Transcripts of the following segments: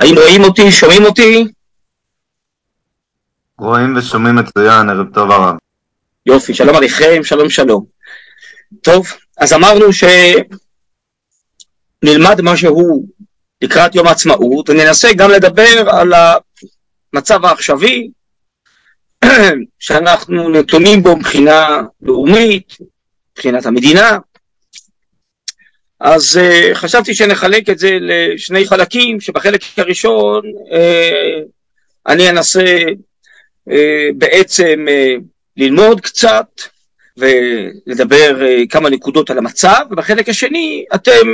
האם רואים אותי, שומעים אותי? רואים ושומעים מצוין, ערב טוב הרב. יופי, שלום עליכם, שלום שלום. טוב, אז אמרנו שנלמד משהו לקראת יום העצמאות, וננסה גם לדבר על המצב העכשווי, שאנחנו נתונים בו מבחינה לאומית, מבחינת המדינה. אז חשבתי שנחלק את זה לשני חלקים, שבחלק הראשון אני אנסה בעצם ללמוד קצת ולדבר כמה נקודות על המצב, ובחלק השני אתם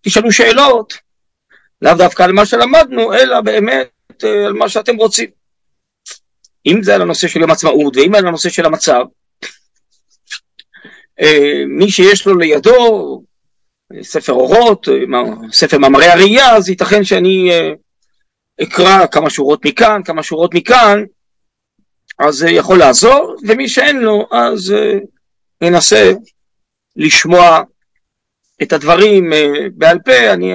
תשאלו שאלות, לאו דווקא על מה שלמדנו, אלא באמת על מה שאתם רוצים. אם זה על הנושא של יום העצמאות ואם על הנושא של המצב, מי שיש לו לידו ספר אורות, ספר מאמרי הראייה, אז ייתכן שאני אקרא כמה שורות מכאן, כמה שורות מכאן, אז יכול לעזור, ומי שאין לו, אז ננסה לשמוע את הדברים בעל פה, אני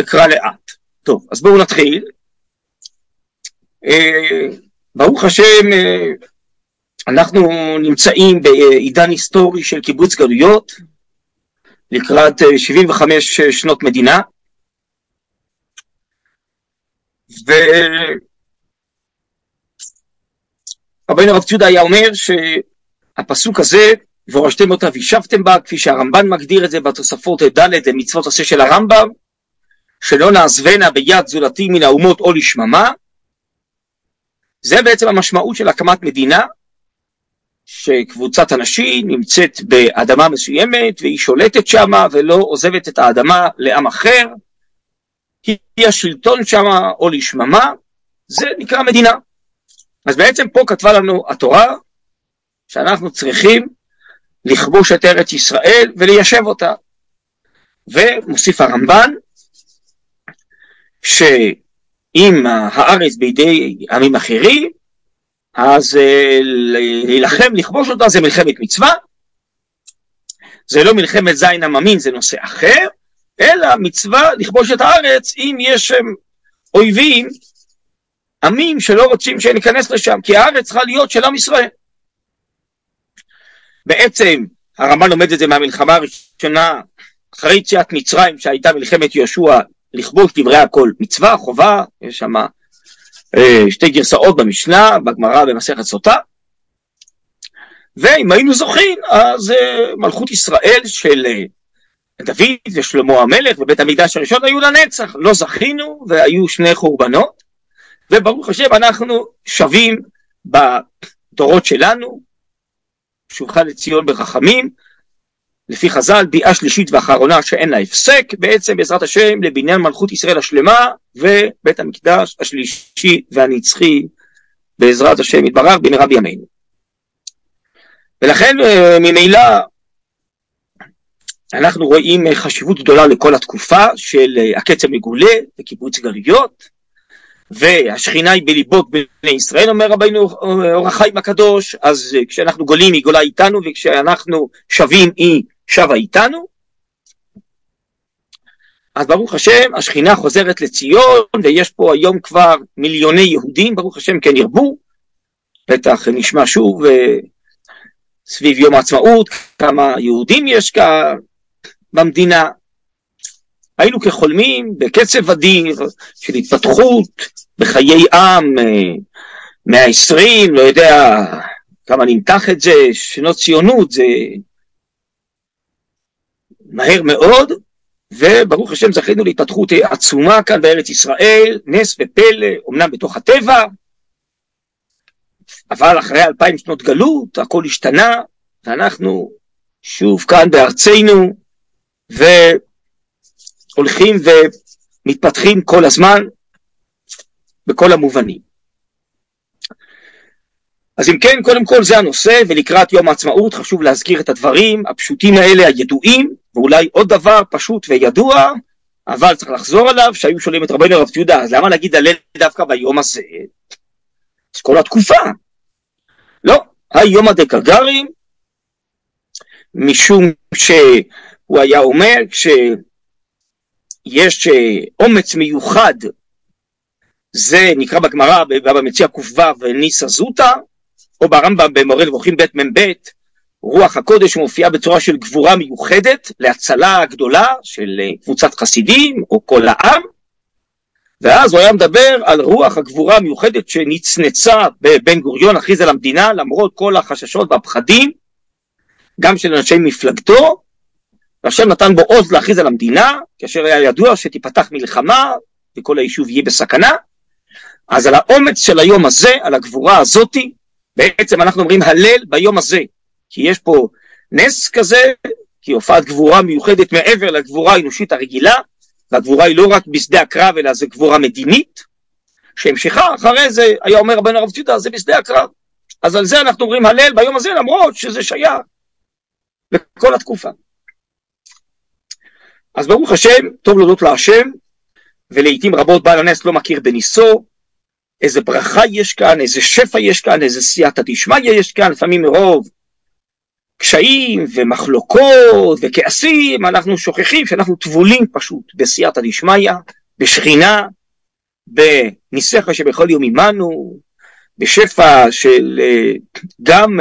אקרא לאט. טוב, אז בואו נתחיל. ברוך השם, אנחנו נמצאים בעידן היסטורי של קיבוץ גלויות, לקראת 75 שנות מדינה, רבינו הרב ציודה היה אומר שהפסוק הזה, והורשתם אותה וישבתם בה, כפי שהרמב"ן מגדיר את זה בתוספות ד' למצוות עשה של הרמב"ם, שלא נעזבנה ביד זולתי מן האומות או לשממה, זה בעצם המשמעות של הקמת מדינה, שקבוצת אנשים נמצאת באדמה מסוימת, והיא שולטת שמה ולא עוזבת את האדמה לעם אחר, כי השלטון שמה או לשממה, זה נקרא מדינה. אז בעצם פה כתבה לנו התורה, שאנחנו צריכים לכבוש את ארץ ישראל וליישב אותה. ומוסיף הרמב"ן, שאם הארץ בידי עמים אחרים, אז להילחם, לכבוש אותה, זה מלחמת מצווה. זה לא מלחמת זין עממין, זה נושא אחר, אלא מצווה לכבוש את הארץ, אם יש שם אויבים, עמים שלא רוצים שניכנס לשם, כי הארץ צריכה להיות של עם ישראל. בעצם הרמב"ן לומד את זה מהמלחמה הראשונה, אחרי יציאת מצרים שהייתה מלחמת יהושע, לכבוש דברי הכל מצווה, חובה, יש שם שתי גרסאות במשנה, בגמרא, במסכת סוטה. ואם היינו זוכים, אז מלכות ישראל של דוד ושלמה המלך ובית המקדש הראשון היו לנצח, לא זכינו והיו שני חורבנות. וברוך השם אנחנו שווים בדורות שלנו, שובך לציון ברחמים, לפי חז"ל ביאה שלישית ואחרונה שאין לה הפסק, בעצם בעזרת השם לבניין מלכות ישראל השלמה, ובית המקדש השלישי והנצחי בעזרת השם יתברך במהרה בימינו. ולכן ממילא אנחנו רואים חשיבות גדולה לכל התקופה של הקצב מגולה וקיבוץ גלויות, והשכינה היא בליבות בני ישראל, אומר רבינו אור החיים הקדוש, אז כשאנחנו גולים היא גולה איתנו, וכשאנחנו שווים היא שווה איתנו. אז ברוך השם, השכינה חוזרת לציון, ויש פה היום כבר מיליוני יהודים, ברוך השם כן ירבו, בטח נשמע שוב סביב יום העצמאות, כמה יהודים יש כאן במדינה. היינו כחולמים בקצב אדיר של התפתחות בחיי עם, 120, לא יודע כמה נמתח את זה, שנות ציונות, זה מהר מאוד, וברוך השם זכינו להתפתחות עצומה כאן בארץ ישראל, נס ופלא, אמנם בתוך הטבע, אבל אחרי 2000 שנות גלות, הכל השתנה, ואנחנו שוב כאן בארצנו, הולכים ומתפתחים כל הזמן, בכל המובנים. אז אם כן, קודם כל זה הנושא, ולקראת יום העצמאות חשוב להזכיר את הדברים הפשוטים האלה, הידועים, ואולי עוד דבר פשוט וידוע, אבל צריך לחזור עליו, שהיו שואלים את רבינו הרב ציודה, אז למה להגיד הלל דווקא ביום הזה? אז כל התקופה. לא, היום הדקגרים, משום שהוא היה אומר, יש אומץ מיוחד זה נקרא בגמרא בבא מציעא ק"ו ניסא זוטא, או ברמב"ם במורה נבוכים ב' מ"ב, רוח הקודש מופיעה בצורה של גבורה מיוחדת להצלה הגדולה של קבוצת חסידים או כל העם, ואז הוא היה מדבר על רוח הגבורה המיוחדת שנצנצה בבן גוריון, הכריז על המדינה, למרות כל החששות והפחדים, גם של אנשי מפלגתו, והשם נתן בו עוז להכריז על המדינה, כאשר היה ידוע שתיפתח מלחמה וכל היישוב יהיה בסכנה. אז על האומץ של היום הזה, על הגבורה הזאת, בעצם אנחנו אומרים הלל ביום הזה, כי יש פה נס כזה, כי הופעת גבורה מיוחדת מעבר לגבורה האנושית הרגילה, והגבורה היא לא רק בשדה הקרב, אלא זו גבורה מדינית, שהמשיכה אחרי זה, היה אומר רבן הרב ציודה, זה בשדה הקרב. אז על זה אנחנו אומרים הלל ביום הזה, למרות שזה שייך לכל התקופה. אז ברוך השם, טוב להודות להשם, ולעיתים רבות בעל הנס לא מכיר בניסו, איזה ברכה יש כאן, איזה שפע יש כאן, איזה סייעתא דשמיא יש כאן, לפעמים מרוב קשיים ומחלוקות וכעסים, אנחנו שוכחים שאנחנו טבולים פשוט בסייעתא דשמיא, בשכינה, בניסך שבכל יום עמנו, בשפע של גם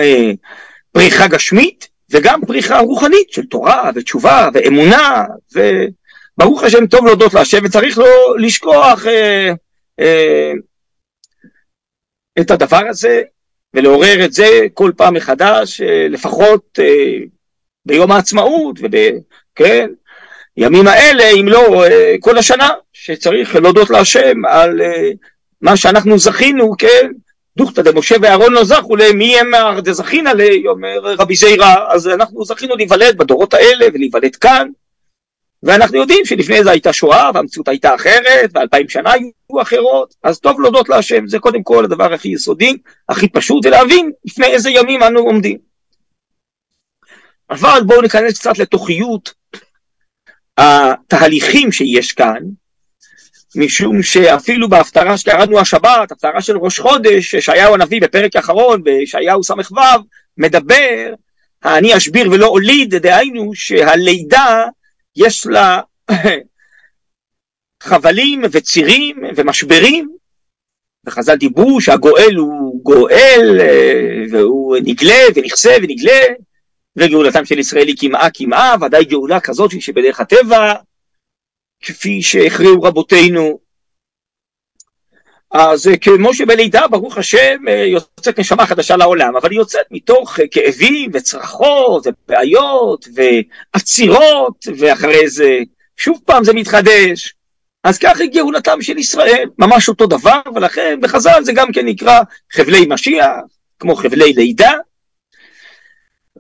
פריחה גשמית, וגם פריחה רוחנית של תורה ותשובה ואמונה, וברוך השם טוב להודות להשם, וצריך לא לשכוח את הדבר הזה, ולעורר את זה כל פעם מחדש, לפחות ביום העצמאות, כן, ימים האלה, אם לא כל השנה, שצריך להודות להשם על מה שאנחנו זכינו, כן, דוכתא דמשה ואהרון לא זכו להם, מי הם דזכינא ליה, אומר רבי זירא. אז אנחנו זכינו להיוולד בדורות האלה ולהיוולד כאן, ואנחנו יודעים שלפני זה הייתה שואה והמציאות הייתה אחרת, ו2000 שנה היו אחרות. אז טוב להודות להשם, זה קודם כל הדבר הכי יסודי, הכי פשוט, ולהבין לפני איזה ימים אנו עומדים. אבל בואו ניכנס קצת לתוכיות התהליכים שיש כאן, משום שאפילו בהפטרה שקראנו השבת, הפטרה של ראש חודש, שישעיהו הנביא בפרק האחרון, בישעיהו סמך ו', מדבר, אני אשביר ולא אוליד, דהיינו שהלידה יש לה חבלים וצירים ומשברים, וחז"ל דיברו שהגואל הוא גואל, והוא נגלה ונכסה ונגלה, וגאולתם של ישראל היא כמעה כמעה, ודאי גאולה כזאת שבדרך הטבע, כפי שהכריעו רבותינו. אז כמו שבלידה, ברוך השם, יוצאת נשמה חדשה לעולם, אבל היא יוצאת מתוך כאבים וצרחות ובעיות ועצירות, ואחרי זה שוב פעם זה מתחדש. אז כך היא גאולתם של ישראל, ממש אותו דבר, ולכן בחז"ל זה גם כן נקרא חבלי משיח, כמו חבלי לידה.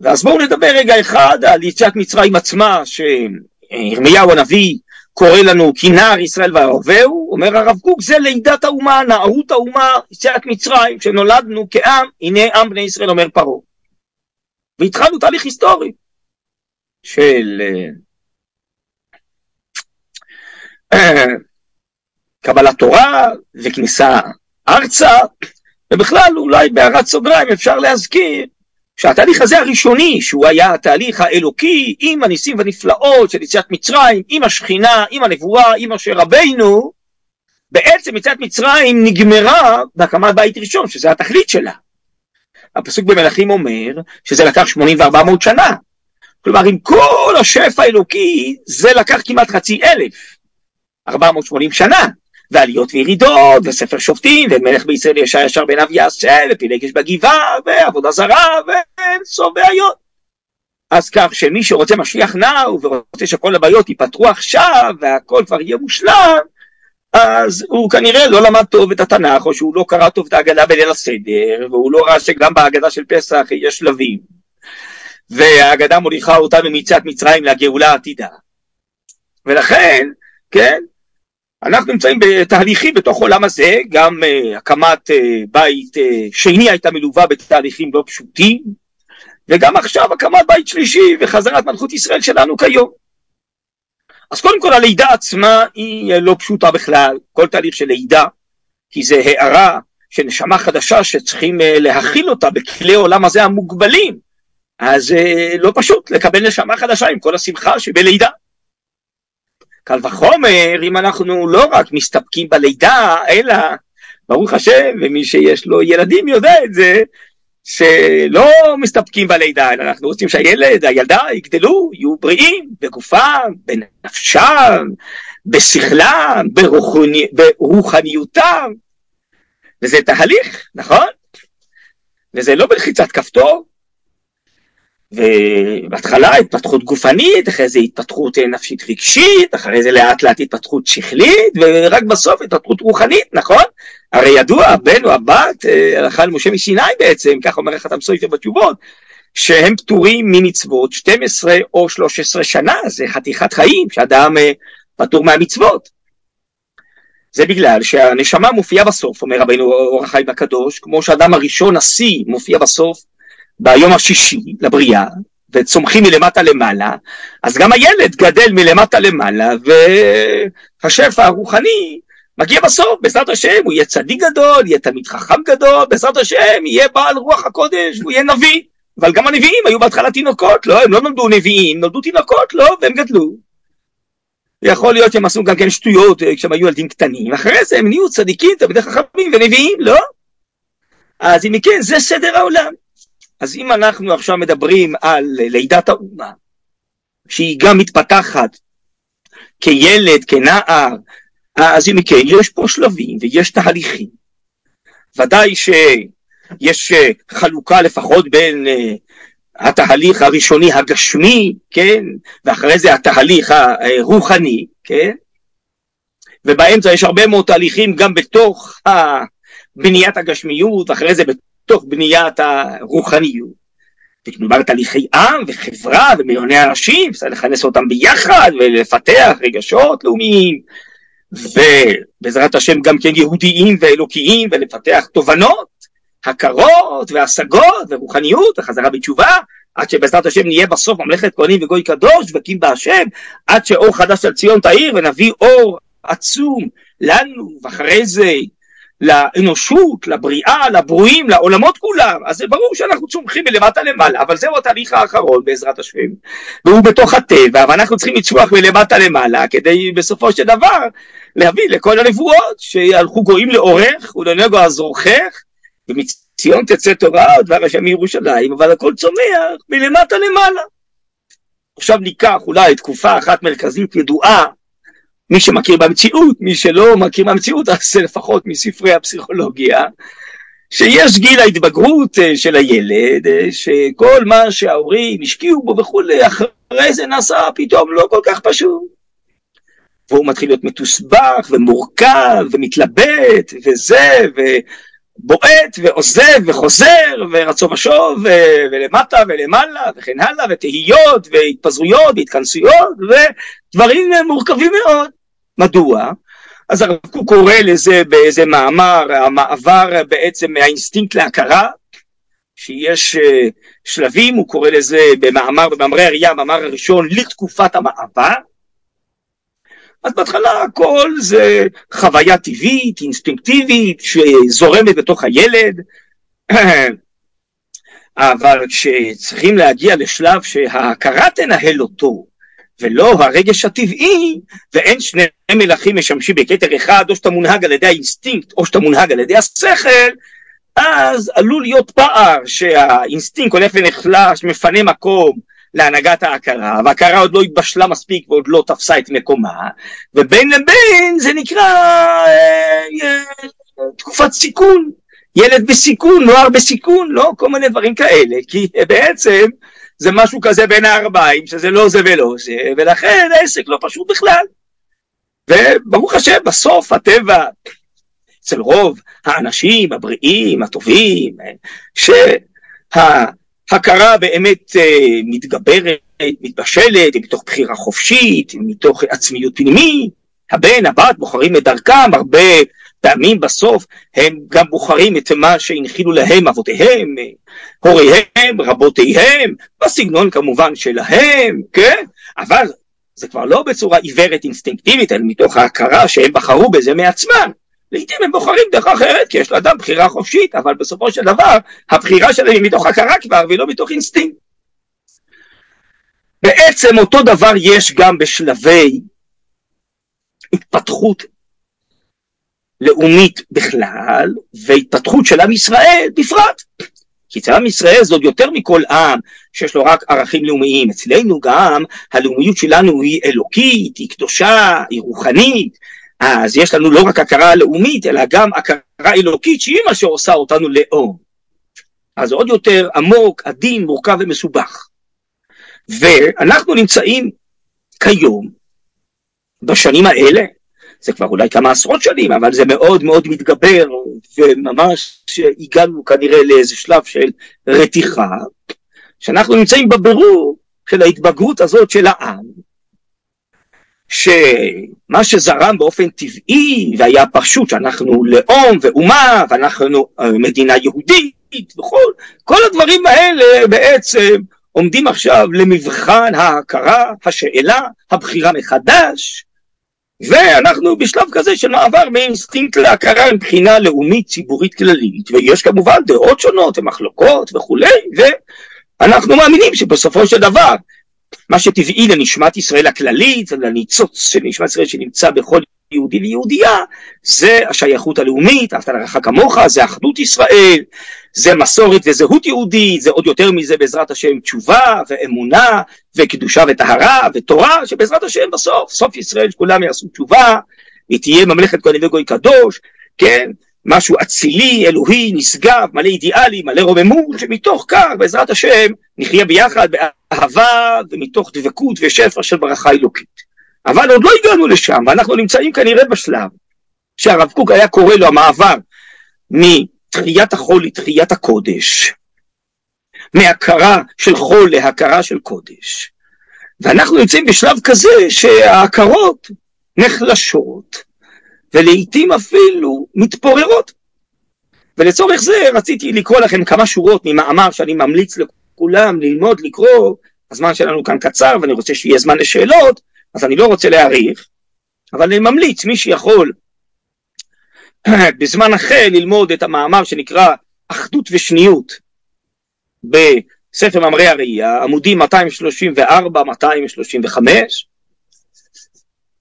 ואז בואו נדבר רגע אחד על יציאת מצרים עצמה, שירמיהו הנביא קורא לנו כי נער ישראל והרובהו, אומר הרב קוק, זה לידת האומה, נערות האומה, יציאת מצרים, שנולדנו כעם, הנה עם בני ישראל, אומר פרעה. והתחלנו תהליך היסטורי של קבלת תורה וכניסה ארצה, ובכלל אולי בהערת סוגריים אפשר להזכיר, שהתהליך הזה הראשוני, שהוא היה התהליך האלוקי, עם הניסים והנפלאות של יציאת מצרים, עם השכינה, עם הנבואה, עם משה רבינו, בעצם יציאת מצרים נגמרה בהקמת בית ראשון, שזה התכלית שלה. הפסוק במלכים אומר שזה לקח 80 ו-400 שנה. כלומר, עם כל השפע האלוקי, זה לקח כמעט 1,000, 480 שנה. ועליות וירידות, וספר שופטים, ומלך בישראל ישע ישר בעיניו יעשה, ופילגש בגבעה, ועבודה זרה, ואין סוף בעיות. אז כך שמי שרוצה משיח נעו, ורוצה שכל הבעיות ייפתרו עכשיו, והכל כבר יהיה מושלם, אז הוא כנראה לא למד טוב את התנ"ך, או שהוא לא קרא טוב את ההגדה בליל הסדר, והוא לא ראה שגם בהגדה של פסח יש שלבים, וההגדה מוליכה אותה ממצאת מצרים לגאולה העתידה. ולכן, כן, אנחנו נמצאים בתהליכים בתוך עולם הזה, גם הקמת בית שני הייתה מלווה בתהליכים לא פשוטים, וגם עכשיו הקמת בית שלישי וחזרת מלכות ישראל שלנו כיום. אז קודם כל הלידה עצמה היא לא פשוטה בכלל, כל תהליך של לידה, כי זה הערה של נשמה חדשה שצריכים להכיל אותה בכלי העולם הזה המוגבלים, אז לא פשוט לקבל נשמה חדשה עם כל השמחה שבלידה. קל וחומר, אם אנחנו לא רק מסתפקים בלידה, אלא ברוך השם, ומי שיש לו ילדים יודע את זה, שלא מסתפקים בלידה, אלא אנחנו רוצים שהילד, הילדה יגדלו, יהיו בריאים בגופם, בנפשם, בשכלם, ברוחניותם, וזה תהליך, נכון? וזה לא בלחיצת כפתור, ובהתחלה התפתחות גופנית, אחרי זה התפתחות נפשית רגשית, אחרי זה לאט לאט התפתחות שכלית, ורק בסוף התפתחות רוחנית, נכון? הרי ידוע, הבן או הבת, הלכה למשה מסיני בעצם, כך אומר חתם סופר בתשובות, שהם פטורים ממצוות 12 או 13 שנה, זה חתיכת חיים, שאדם פטור מהמצוות. זה בגלל שהנשמה מופיעה בסוף, אומר רבינו אור החיים הקדוש, כמו שאדם הראשון, השיא, מופיע בסוף, ביום השישי לבריאה, וצומחים מלמטה למעלה, אז גם הילד גדל מלמטה למעלה, והשפע הרוחני מגיע בסוף, בעזרת השם הוא יהיה צדיק גדול, יהיה תלמיד חכם גדול, בעזרת השם יהיה בעל רוח הקודש, הוא יהיה נביא, אבל גם הנביאים היו בהתחלה תינוקות, לא, הם לא נולדו נביאים, נולדו תינוקות, לא, והם גדלו. יכול להיות שהם עשו גם כן שטויות, כשהם היו ילדים קטנים, אחרי זה הם נהיו צדיקים, תלמידי חכמים ונביאים, לא? אז אם כן, זה סדר העולם. אז אם אנחנו עכשיו מדברים על לידת האומה, שהיא גם מתפתחת כילד, כנער, אז אם כן, יש פה שלבים ויש תהליכים. ודאי שיש חלוקה לפחות בין התהליך הראשוני הגשמי, כן? ואחרי זה התהליך הרוחני, כן? ובאמצע יש הרבה מאוד תהליכים גם בתוך בניית הגשמיות, אחרי זה תוך בניית הרוחניות. וכמובן תהליכי עם וחברה ומיליוני אנשים, צריך לכנס אותם ביחד ולפתח רגשות לאומיים, ובעזרת השם גם כן יהודיים ואלוקיים, ולפתח תובנות, הכרות והשגות ורוחניות וחזרה בתשובה, עד שבעזרת השם נהיה בסוף ממלכת כהנים וגוי קדוש וקים בהשם, עד שאור חדש על ציון תאיר ונביא אור עצום לנו, ואחרי זה לאנושות, לבריאה, לברואים, לעולמות כולם. אז זה ברור שאנחנו צומחים מלמטה למעלה, אבל זהו התהליך האחרון בעזרת השם, והוא בתוך הטבע, ואנחנו צריכים לצמוח מלמטה למעלה, כדי בסופו של דבר להביא לכל הנבואות שהלכו גויים לאורך ולנגוע אז אורך, ומציון תצא תורה ודבר השם מירושלים, אבל הכל צומח מלמטה למעלה. עכשיו ניקח אולי תקופה אחת מרכזית ידועה, מי שמכיר במציאות, מי שלא מכיר במציאות, אז זה לפחות מספרי הפסיכולוגיה, שיש גיל ההתבגרות של הילד, שכל מה שההורים השקיעו בו וכולי, אחרי זה נעשה פתאום לא כל כך פשוט. והוא מתחיל להיות מתוסבך ומורכב ומתלבט וזה, ובועט ועוזב וחוזר ורצו ושוב ולמטה ולמעלה וכן הלאה, ותהיות והתפזרויות והתכנסויות ודברים מורכבים מאוד. מדוע? אז הרב קוק קורא לזה באיזה מאמר, המעבר בעצם מהאינסטינקט להכרה, שיש שלבים, הוא קורא לזה במאמר, במאמרי אריה, מאמר הראשון, לתקופת המעבר. אז בהתחלה הכל זה חוויה טבעית, אינסטינקטיבית, שזורמת בתוך הילד, אבל כשצריכים להגיע לשלב שההכרה תנהל אותו, ולא הרגש הטבעי, ואין שני מלכים משמשים בכתר אחד, או שאתה מונהג על ידי האינסטינקט, או שאתה מונהג על ידי השכל, אז עלול להיות פער שהאינסטינקט הולך ונחלש, מפנה מקום להנהגת ההכרה, וההכרה עוד לא התבשלה מספיק, ועוד לא תפסה את מקומה, ובין לבין זה נקרא תקופת סיכון, ילד בסיכון, נוער בסיכון, לא כל מיני דברים כאלה, כי בעצם זה משהו כזה בין הארבעים, שזה לא זה ולא זה, ולכן העסק לא פשוט בכלל. וברוך השם, בסוף הטבע, אצל רוב האנשים הבריאים, הטובים, שההכרה באמת מתגברת, מתבשלת, מתוך בחירה חופשית, מתוך עצמיות פנימית, הבן, הבת, בוחרים את דרכם, הרבה פעמים בסוף הם גם בוחרים את מה שהנחילו להם אבותיהם, הוריהם, רבותיהם, בסגנון כמובן שלהם, כן? אבל זה כבר לא בצורה עיוורת אינסטינקטיבית, אלא מתוך ההכרה שהם בחרו בזה מעצמם. לעתים הם בוחרים דרך אחרת, כי יש לאדם בחירה חופשית, אבל בסופו של דבר הבחירה שלהם היא מתוך הכרה כבר, ולא מתוך אינסטינקט. בעצם אותו דבר יש גם בשלבי התפתחות לאומית בכלל, והתפתחות של עם ישראל בפרט. כי אצל עם ישראל זאת יותר מכל עם שיש לו רק ערכים לאומיים. אצלנו גם הלאומיות שלנו היא אלוקית, היא קדושה, היא רוחנית. אז יש לנו לא רק הכרה לאומית, אלא גם הכרה אלוקית שהיא מה שעושה אותנו לאום. אז זה עוד יותר עמוק, עדין, מורכב ומסובך. ואנחנו נמצאים כיום, בשנים האלה, זה כבר אולי כמה עשרות שנים, אבל זה מאוד מאוד מתגבר, וממש הגענו כנראה לאיזה שלב של רתיחה, שאנחנו נמצאים בבירור של ההתבגרות הזאת של העם, שמה שזרם באופן טבעי, והיה פשוט שאנחנו לאום ואומה, ואנחנו מדינה יהודית וכל, כל הדברים האלה בעצם עומדים עכשיו למבחן ההכרה, השאלה, הבחירה מחדש, ואנחנו בשלב כזה שנעבר מאינסטינקט להכרה מבחינה לאומית ציבורית כללית, ויש כמובן דעות שונות ומחלוקות וכו', ואנחנו מאמינים שבסופו של דבר, מה שטבעי לנשמת ישראל הכללית, לניצוץ של נשמת ישראל שנמצא בכל יהודי ויהודייה, זה השייכות הלאומית, אהבת לרעך כמוך, זה אחדות ישראל, זה מסורת וזהות יהודית, זה עוד יותר מזה בעזרת השם תשובה ואמונה וקדושה וטהרה ותורה, שבעזרת השם בסוף, סוף ישראל שכולם יעשו תשובה, היא תהיה ממלכת כהנים וגוי קדוש, כן? משהו אצילי, אלוהי, נשגב, מלא אידיאלים, מלא רוממות, שמתוך כך, בעזרת השם, נחיה ביחד באהבה ומתוך דבקות ושפע של ברכה אלוקית. אבל עוד לא הגענו לשם, ואנחנו נמצאים כנראה בשלב, שהרב קוק היה קורא לו המעבר מתחיית החול לתחיית הקודש, מהכרה של חול להכרה של קודש. ואנחנו נמצאים בשלב כזה שההכרות נחלשות, ולעיתים אפילו מתפוררות. ולצורך זה רציתי לקרוא לכם כמה שורות ממאמר שאני ממליץ לכולם ללמוד, לקרוא. הזמן שלנו כאן קצר ואני רוצה שיהיה זמן לשאלות, אז אני לא רוצה להאריך, אבל אני ממליץ מי שיכול בזמן אחר ללמוד את המאמר שנקרא אחדות ושניות בספר מאמרי הראייה, עמודים 234-235,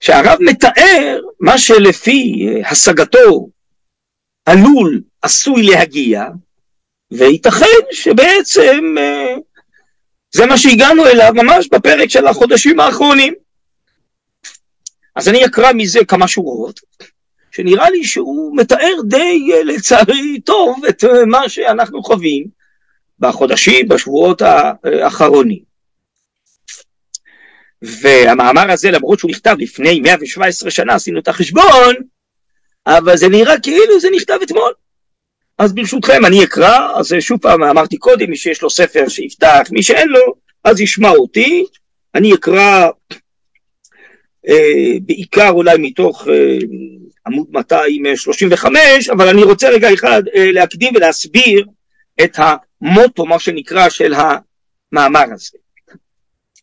שהרב מתאר מה שלפי השגתו עלול עשוי להגיע, וייתכן שבעצם זה מה שהגענו אליו ממש בפרק של החודשים האחרונים. אז אני אקרא מזה כמה שורות, שנראה לי שהוא מתאר די לצערי טוב את מה שאנחנו חווים בחודשים, בשבועות האחרונים. והמאמר הזה, למרות שהוא נכתב לפני 117 שנה, עשינו את החשבון, אבל זה נראה כאילו זה נכתב אתמול. אז ברשותכם אני אקרא, אז שוב פעם אמרתי קודם, מי שיש לו ספר שיפתח, מי שאין לו, אז ישמע אותי. אני אקרא בעיקר אולי מתוך עמוד 235, אבל אני רוצה רגע אחד להקדים ולהסביר את המוטו, מה שנקרא, של המאמר הזה.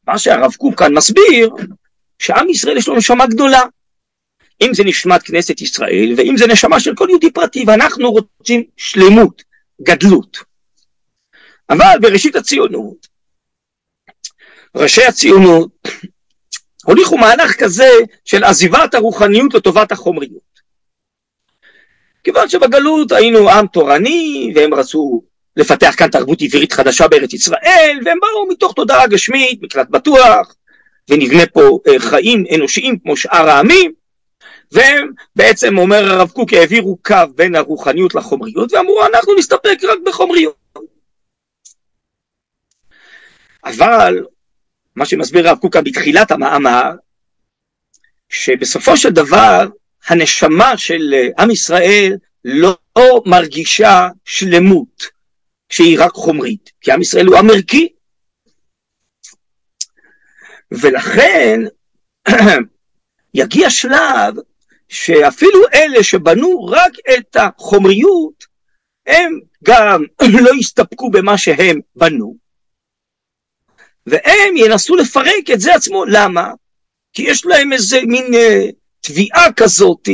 מה שהרב קוק כאן מסביר, שעם ישראל יש לו נשמה גדולה, אם זה נשמת כנסת ישראל, ואם זה נשמה של כל יהודי פרטי, ואנחנו רוצים שלמות, גדלות. אבל בראשית הציונות, ראשי הציונות, הוליכו מהלך כזה של עזיבת הרוחניות לטובת החומריות. כיוון שבגלות היינו עם תורני, והם רצו לפתח כאן תרבות עברית חדשה בארץ ישראל, והם באו מתוך תודעה גשמית, מקלט בטוח, ונבנה פה חיים אנושיים כמו שאר העמים, והם בעצם, אומר הרב קוק, העבירו קו בין הרוחניות לחומריות, ואמרו, אנחנו נסתפק רק בחומריות. אבל, מה שמסביר הרב קוק בתחילת המאמר, שבסופו של דבר, הנשמה של עם ישראל לא מרגישה שלמות, שהיא רק חומרית, כי עם ישראל הוא עם ערכי. ולכן יגיע שלב שאפילו אלה שבנו רק את החומריות, הם גם לא יסתפקו במה שהם בנו, והם ינסו לפרק את זה עצמו. למה? כי יש להם איזה מין תביעה כזאת,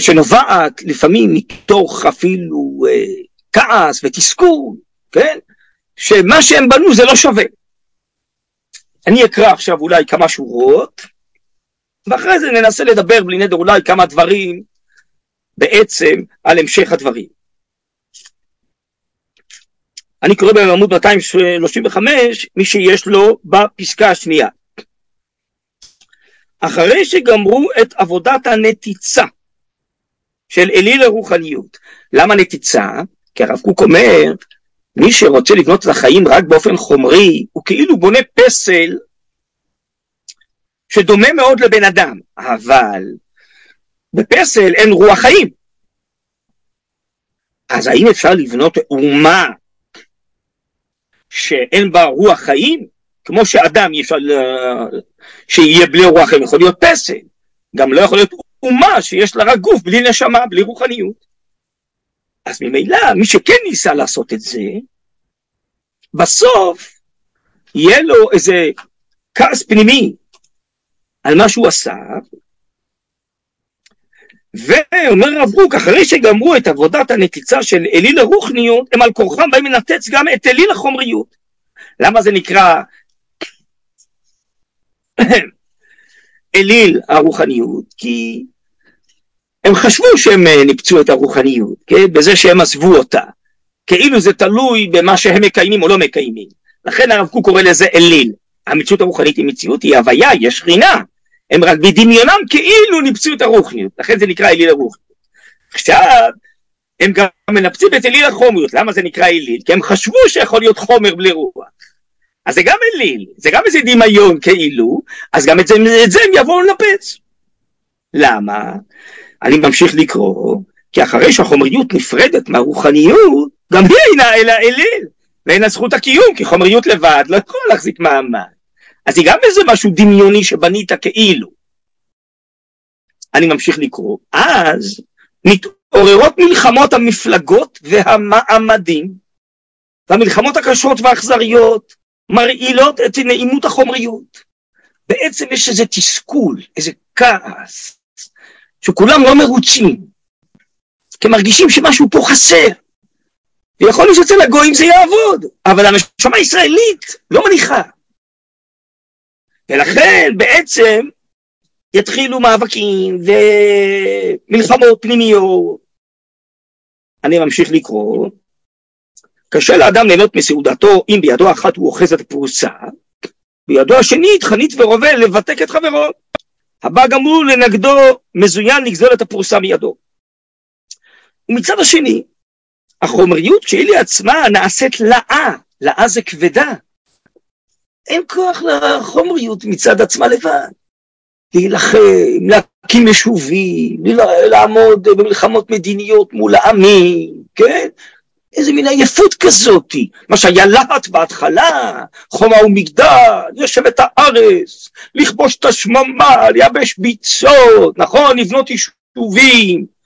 שנובעת לפעמים מתוך אפילו כעס ותסכול, כן? שמה שהם בנו זה לא שווה. אני אקרא עכשיו אולי כמה שורות, ואחרי זה ננסה לדבר בלי נדר אולי כמה דברים בעצם על המשך הדברים. אני קורא בעמוד 235, מי שיש לו בפסקה השנייה. אחרי שגמרו את עבודת הנתיצה של אליל הרוחניות. למה נתיצה? כי הרב קוק אומר, מי שרוצה לבנות את החיים רק באופן חומרי, הוא כאילו בונה פסל שדומה מאוד לבן אדם, אבל בפסל אין רוח חיים. אז האם אפשר לבנות אומה שאין בה רוח חיים? כמו שאדם אי אפשר שיהיה בלי רוח חיים, יכול להיות פסל. גם לא יכול להיות אומה שיש לה רק גוף, בלי נשמה, בלי רוחניות. אז ממילא, מי שכן ניסה לעשות את זה, בסוף יהיה לו איזה כעס פנימי על מה שהוא עשה, ואומר רב קוק, אחרי שגמרו את עבודת הנתיצה של אליל הרוחניות, הם על כורחם באים לנתץ גם את אליל החומריות. למה זה נקרא אליל הרוחניות? כי הם חשבו שהם ניפצו את הרוחניות, כן? בזה שהם עזבו אותה, כאילו זה תלוי במה שהם מקיימים או לא מקיימים. לכן הרב קוק קורא לזה אליל. המציאות הרוחנית היא מציאות, היא הוויה, יש שכינה. הם רק בדמיונם כאילו ניפצו את הרוחניות, לכן זה נקרא אליל הרוחניות. עכשיו, הם גם מנפצים את אליל החומריות. למה זה נקרא אליל? כי הם חשבו שיכול להיות חומר בלי רוח. אז זה גם אליל, זה גם איזה דמיון כאילו, אז גם את זה הם יבואו לנפץ. למה? אני ממשיך לקרוא, כי אחרי שהחומריות נפרדת מהרוחניות, גם היא אינה אלא אליל, ואין לה זכות הקיום, כי חומריות לבד לא יכולה להחזיק מעמד. אז היא גם איזה משהו דמיוני שבנית כאילו. אני ממשיך לקרוא, אז מתעוררות מלחמות המפלגות והמעמדים, והמלחמות הקשות והאכזריות מרעילות את נעימות החומריות. בעצם יש איזה תסכול, איזה כעס, שכולם לא מרוצים, כי מרגישים שמשהו פה חסר. ויכול להיות שאצל הגויים זה יעבוד, אבל המשמה הישראלית לא מניחה. ולכן בעצם יתחילו מאבקים ומלחמות פנימיות. אני ממשיך לקרוא, קשה לאדם ליהנות מסעודתו, אם בידו האחת הוא אוחז את הפרוסה, בידו השנית חנית ורובה לבטק את חברו. הבא גם הוא לנגדו מזוין לגזול את הפרוסה מידו. ומצד השני, החומריות שהיא לעצמה נעשית לאה, לאה זה כבדה. אין כוח לחומריות מצד עצמה לבד. להילחם, להקים ישובים, לעמוד במלחמות מדיניות מול העמים, כן? איזה מין עייפות כזאת, מה שהיה להט בהתחלה, חומה ומגדל, ישב את הארץ, לכבוש את השממה, לייבש ביצות, נכון, לבנות יישובים.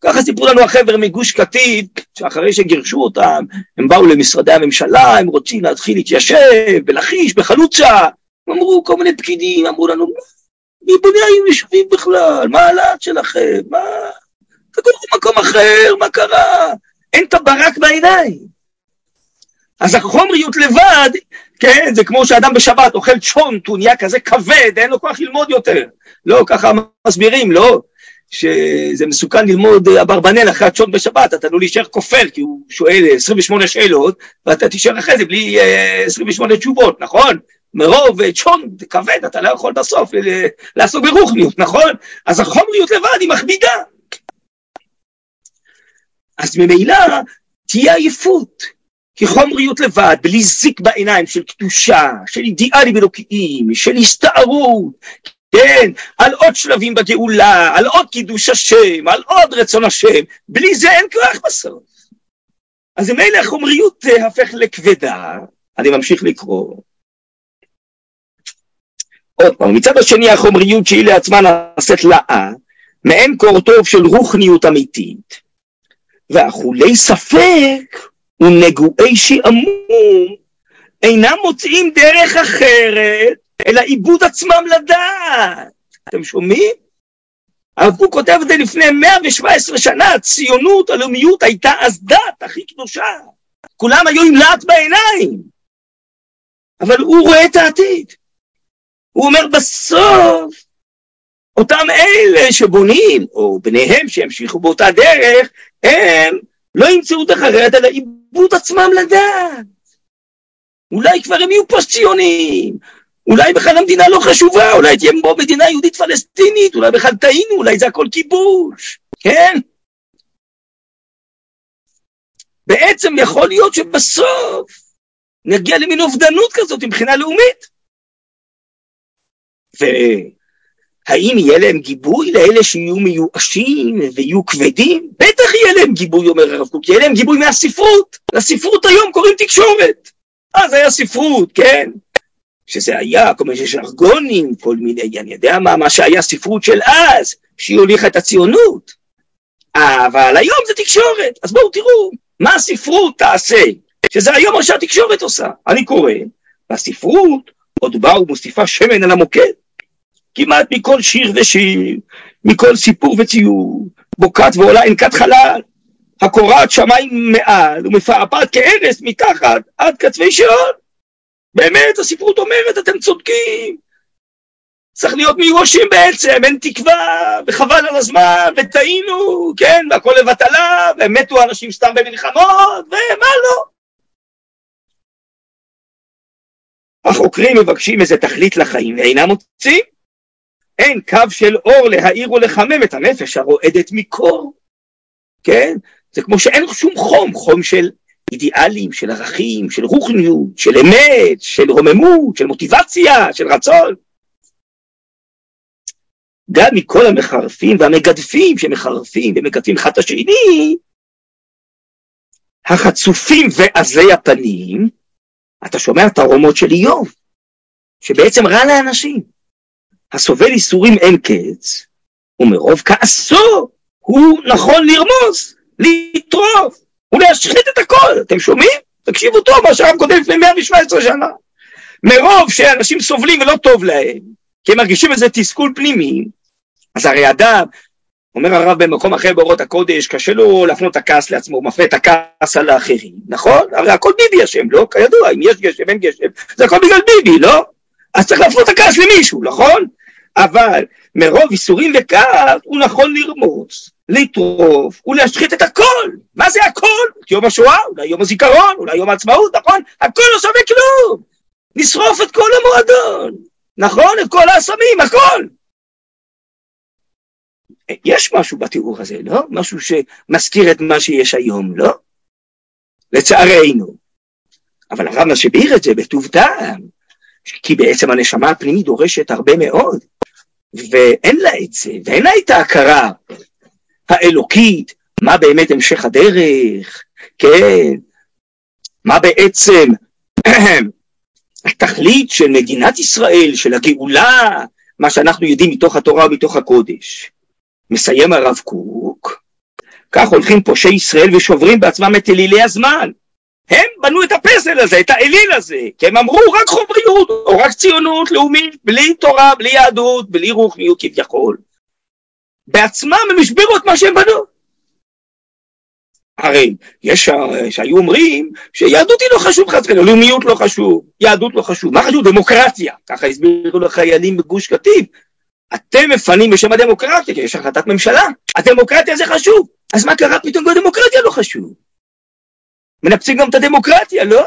ככה סיפרו לנו החבר מגוש קטיף, שאחרי שגירשו אותם, הם באו למשרדי הממשלה, הם רוצים להתחיל להתיישב, בלחיש, בחלוצה, אמרו כל מיני פקידים, אמרו לנו, מי בונה היום יישובים בכלל, מה הלעת שלכם, מה, תגורו במקום אחר, מה קרה? אין את הברק בעיניים. אז החומריות לבד, כן, זה כמו שאדם בשבת אוכל צ'ון, טוניה כזה כבד, אין לו כוח ללמוד יותר. לא, ככה מסבירים, לא, שזה מסוכן ללמוד אברבנאל אחרי הצ'ון בשבת, אתה לא להישאר כופל, כי הוא שואל 28 שאלות, ואתה תישאר אחרי זה בלי 28 תשובות, נכון? מרוב צ'ון כבד, אתה לא יכול בסוף לעסוק ברוחניות, נכון? אז החומריות לבד היא מכבידה. אז ממילא תהיה עייפות, כי חומריות לבד, בלי זיק בעיניים של קדושה, של אידיאלים אלוקיים, של הסתערות, כן, על עוד שלבים בגאולה, על עוד קידוש השם, על עוד רצון השם, בלי זה אין כוח בסוף. אז ממילא החומריות הפך לכבדה, אני ממשיך לקרוא. עוד פעם, מצד השני החומריות שהיא לעצמה נעשית לאה, מעין קורטוב של רוחניות אמיתית, ואכולי ספק ונגועי שעמום אינם מוצאים דרך אחרת, אלא עיבוד עצמם לדעת. אתם שומעים? הרב קוק כותב את זה לפני 117 שנה, הציונות, הלאומיות, הייתה אז דת הכי קדושה. כולם היו עם להט בעיניים. אבל הוא רואה את העתיד. הוא אומר בסוף, אותם אלה שבונים, או בניהם שהמשיכו באותה דרך, הם לא ימצאו דחרת על העיבוד עצמם לדעת. אולי כבר הם יהיו פוסט-ציונים, אולי בכלל המדינה לא חשובה, אולי תהיה בו מדינה יהודית פלסטינית, אולי בכלל טעינו, אולי זה הכל כיבוש, כן? בעצם יכול להיות שבסוף נגיע למין אובדנות כזאת מבחינה לאומית. והאם יהיה להם גיבוי לאלה שיהיו מיואשים ויהיו כבדים? בטח יהיה להם גיבוי, אומר הרב קוק, יהיה להם גיבוי מהספרות. לספרות היום קוראים תקשורת. אז היה ספרות, כן? שזה היה, כל מיני שרגונים, כל מיני, אני יודע מה שהיה ספרות של אז, שהיא הוליכה את הציונות. אבל היום זה תקשורת, אז בואו תראו, מה הספרות תעשה? שזה היום מה שהתקשורת עושה. אני קורא, והספרות עוד באה ומוסיפה שמן על המוקד. כמעט מכל שיר ושיר, מכל סיפור וציור, בוקעת ועולה ענקת חלל, הקורעת שמיים מעל, ומפעפעת כארס מתחת עד קצווי שעון. באמת, הספרות אומרת, אתם צודקים. צריך להיות מיואשים בעצם, אין תקווה, וחבל על הזמן, וטעינו, כן, והכל לבטלה, ומתו אנשים סתם במלחמות, ומה לא. החוקרים מבקשים איזה תכלית לחיים, ואינם מוצאים. אין קו של אור להאיר ולחמם את הנפש הרועדת מקור. כן? זה כמו שאין שום חום, חום של אידיאלים, של ערכים, של רוחניות, של אמת, של רוממות, של מוטיבציה, של רצון. גם מכל המחרפים והמגדפים שמחרפים ומגדפים אחד את השני, החצופים ועזי הפנים, אתה שומע את הרומות של איוב, שבעצם רע לאנשים. הסובל איסורים אין קץ, ומרוב כעסו הוא נכון לרמוס, לטרוף, ולהשחית את הכל. אתם שומעים? תקשיבו טוב מה שהרב כותב לפני 117 שנה. מרוב שאנשים סובלים ולא טוב להם, כי הם מרגישים איזה תסכול פנימי, אז הרי אדם, אומר הרב במקום אחר באורות הקודש, קשה לו להפנות הכעס לעצמו, הוא מפנה את הכעס על האחרים, נכון? הרי הכל ביבי אשם, לא? כידוע, אם יש גשם, אין גשם, זה הכל בגלל ביבי, לא? אז צריך להפנות הכעס למישהו, נכון? אבל מרוב איסורים וכעס, הוא נכון לרמוץ, לטרוף, ולהשחית את הכל. מה זה הכל? יום השואה, אולי יום הזיכרון, אולי יום העצמאות, נכון? הכל לא שווה כלום. נשרוף את כל המועדון, נכון? את כל העסמים, הכל. יש משהו בתיאור הזה, לא? משהו שמזכיר את מה שיש היום, לא? לצערנו. אבל הרב מסביר את זה בטוב טעם, כי בעצם הנשמה הפנימית דורשת הרבה מאוד, ואין לה את זה, ואין לה את ההכרה האלוקית, מה באמת המשך הדרך, כן, מה בעצם התכלית של מדינת ישראל, של הגאולה, מה שאנחנו יודעים מתוך התורה ומתוך הקודש. מסיים הרב קוק, כך הולכים פושעי ישראל ושוברים בעצמם את אלילי הזמן. הם בנו את הפסל הזה, את האליל הזה, כי הם אמרו רק חומריות, או רק ציונות לאומית, בלי תורה, בלי יהדות, בלי רוחניות כביכול. בעצמם הם השבירו את מה שהם בנו. הרי יש שהיו אומרים שיהדות היא לא חשוב, לאומיות לא חשוב, יהדות לא חשוב, מה חשוב? דמוקרטיה. ככה הסבירו לחיילים בגוש קטיף. אתם מפנים בשם הדמוקרטיה, כי יש החלטת ממשלה, הדמוקרטיה זה חשוב. אז מה קרה פתאום גם הדמוקרטיה לא חשוב? מנפצים גם את הדמוקרטיה, לא?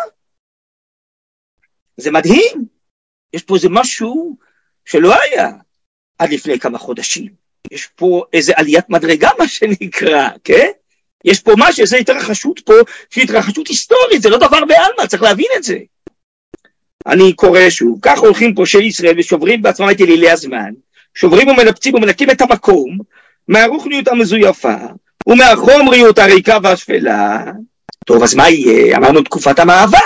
זה מדהים. יש פה איזה משהו שלא היה עד לפני כמה חודשים. יש פה איזה עליית מדרגה, מה שנקרא, כן? יש פה משהו, איזה התרחשות פה, שהיא התרחשות היסטורית, זה לא דבר בעלמא, צריך להבין את זה. אני קורא שוב, כך הולכים פושעי ישראל ושוברים בעצמם את אלילי הזמן, שוברים ומנפצים ומנקים את המקום, מהרוחניות המזויפה, ומהחומריות הריקה והשפלה. טוב, אז מה יהיה? אמרנו תקופת המעבר.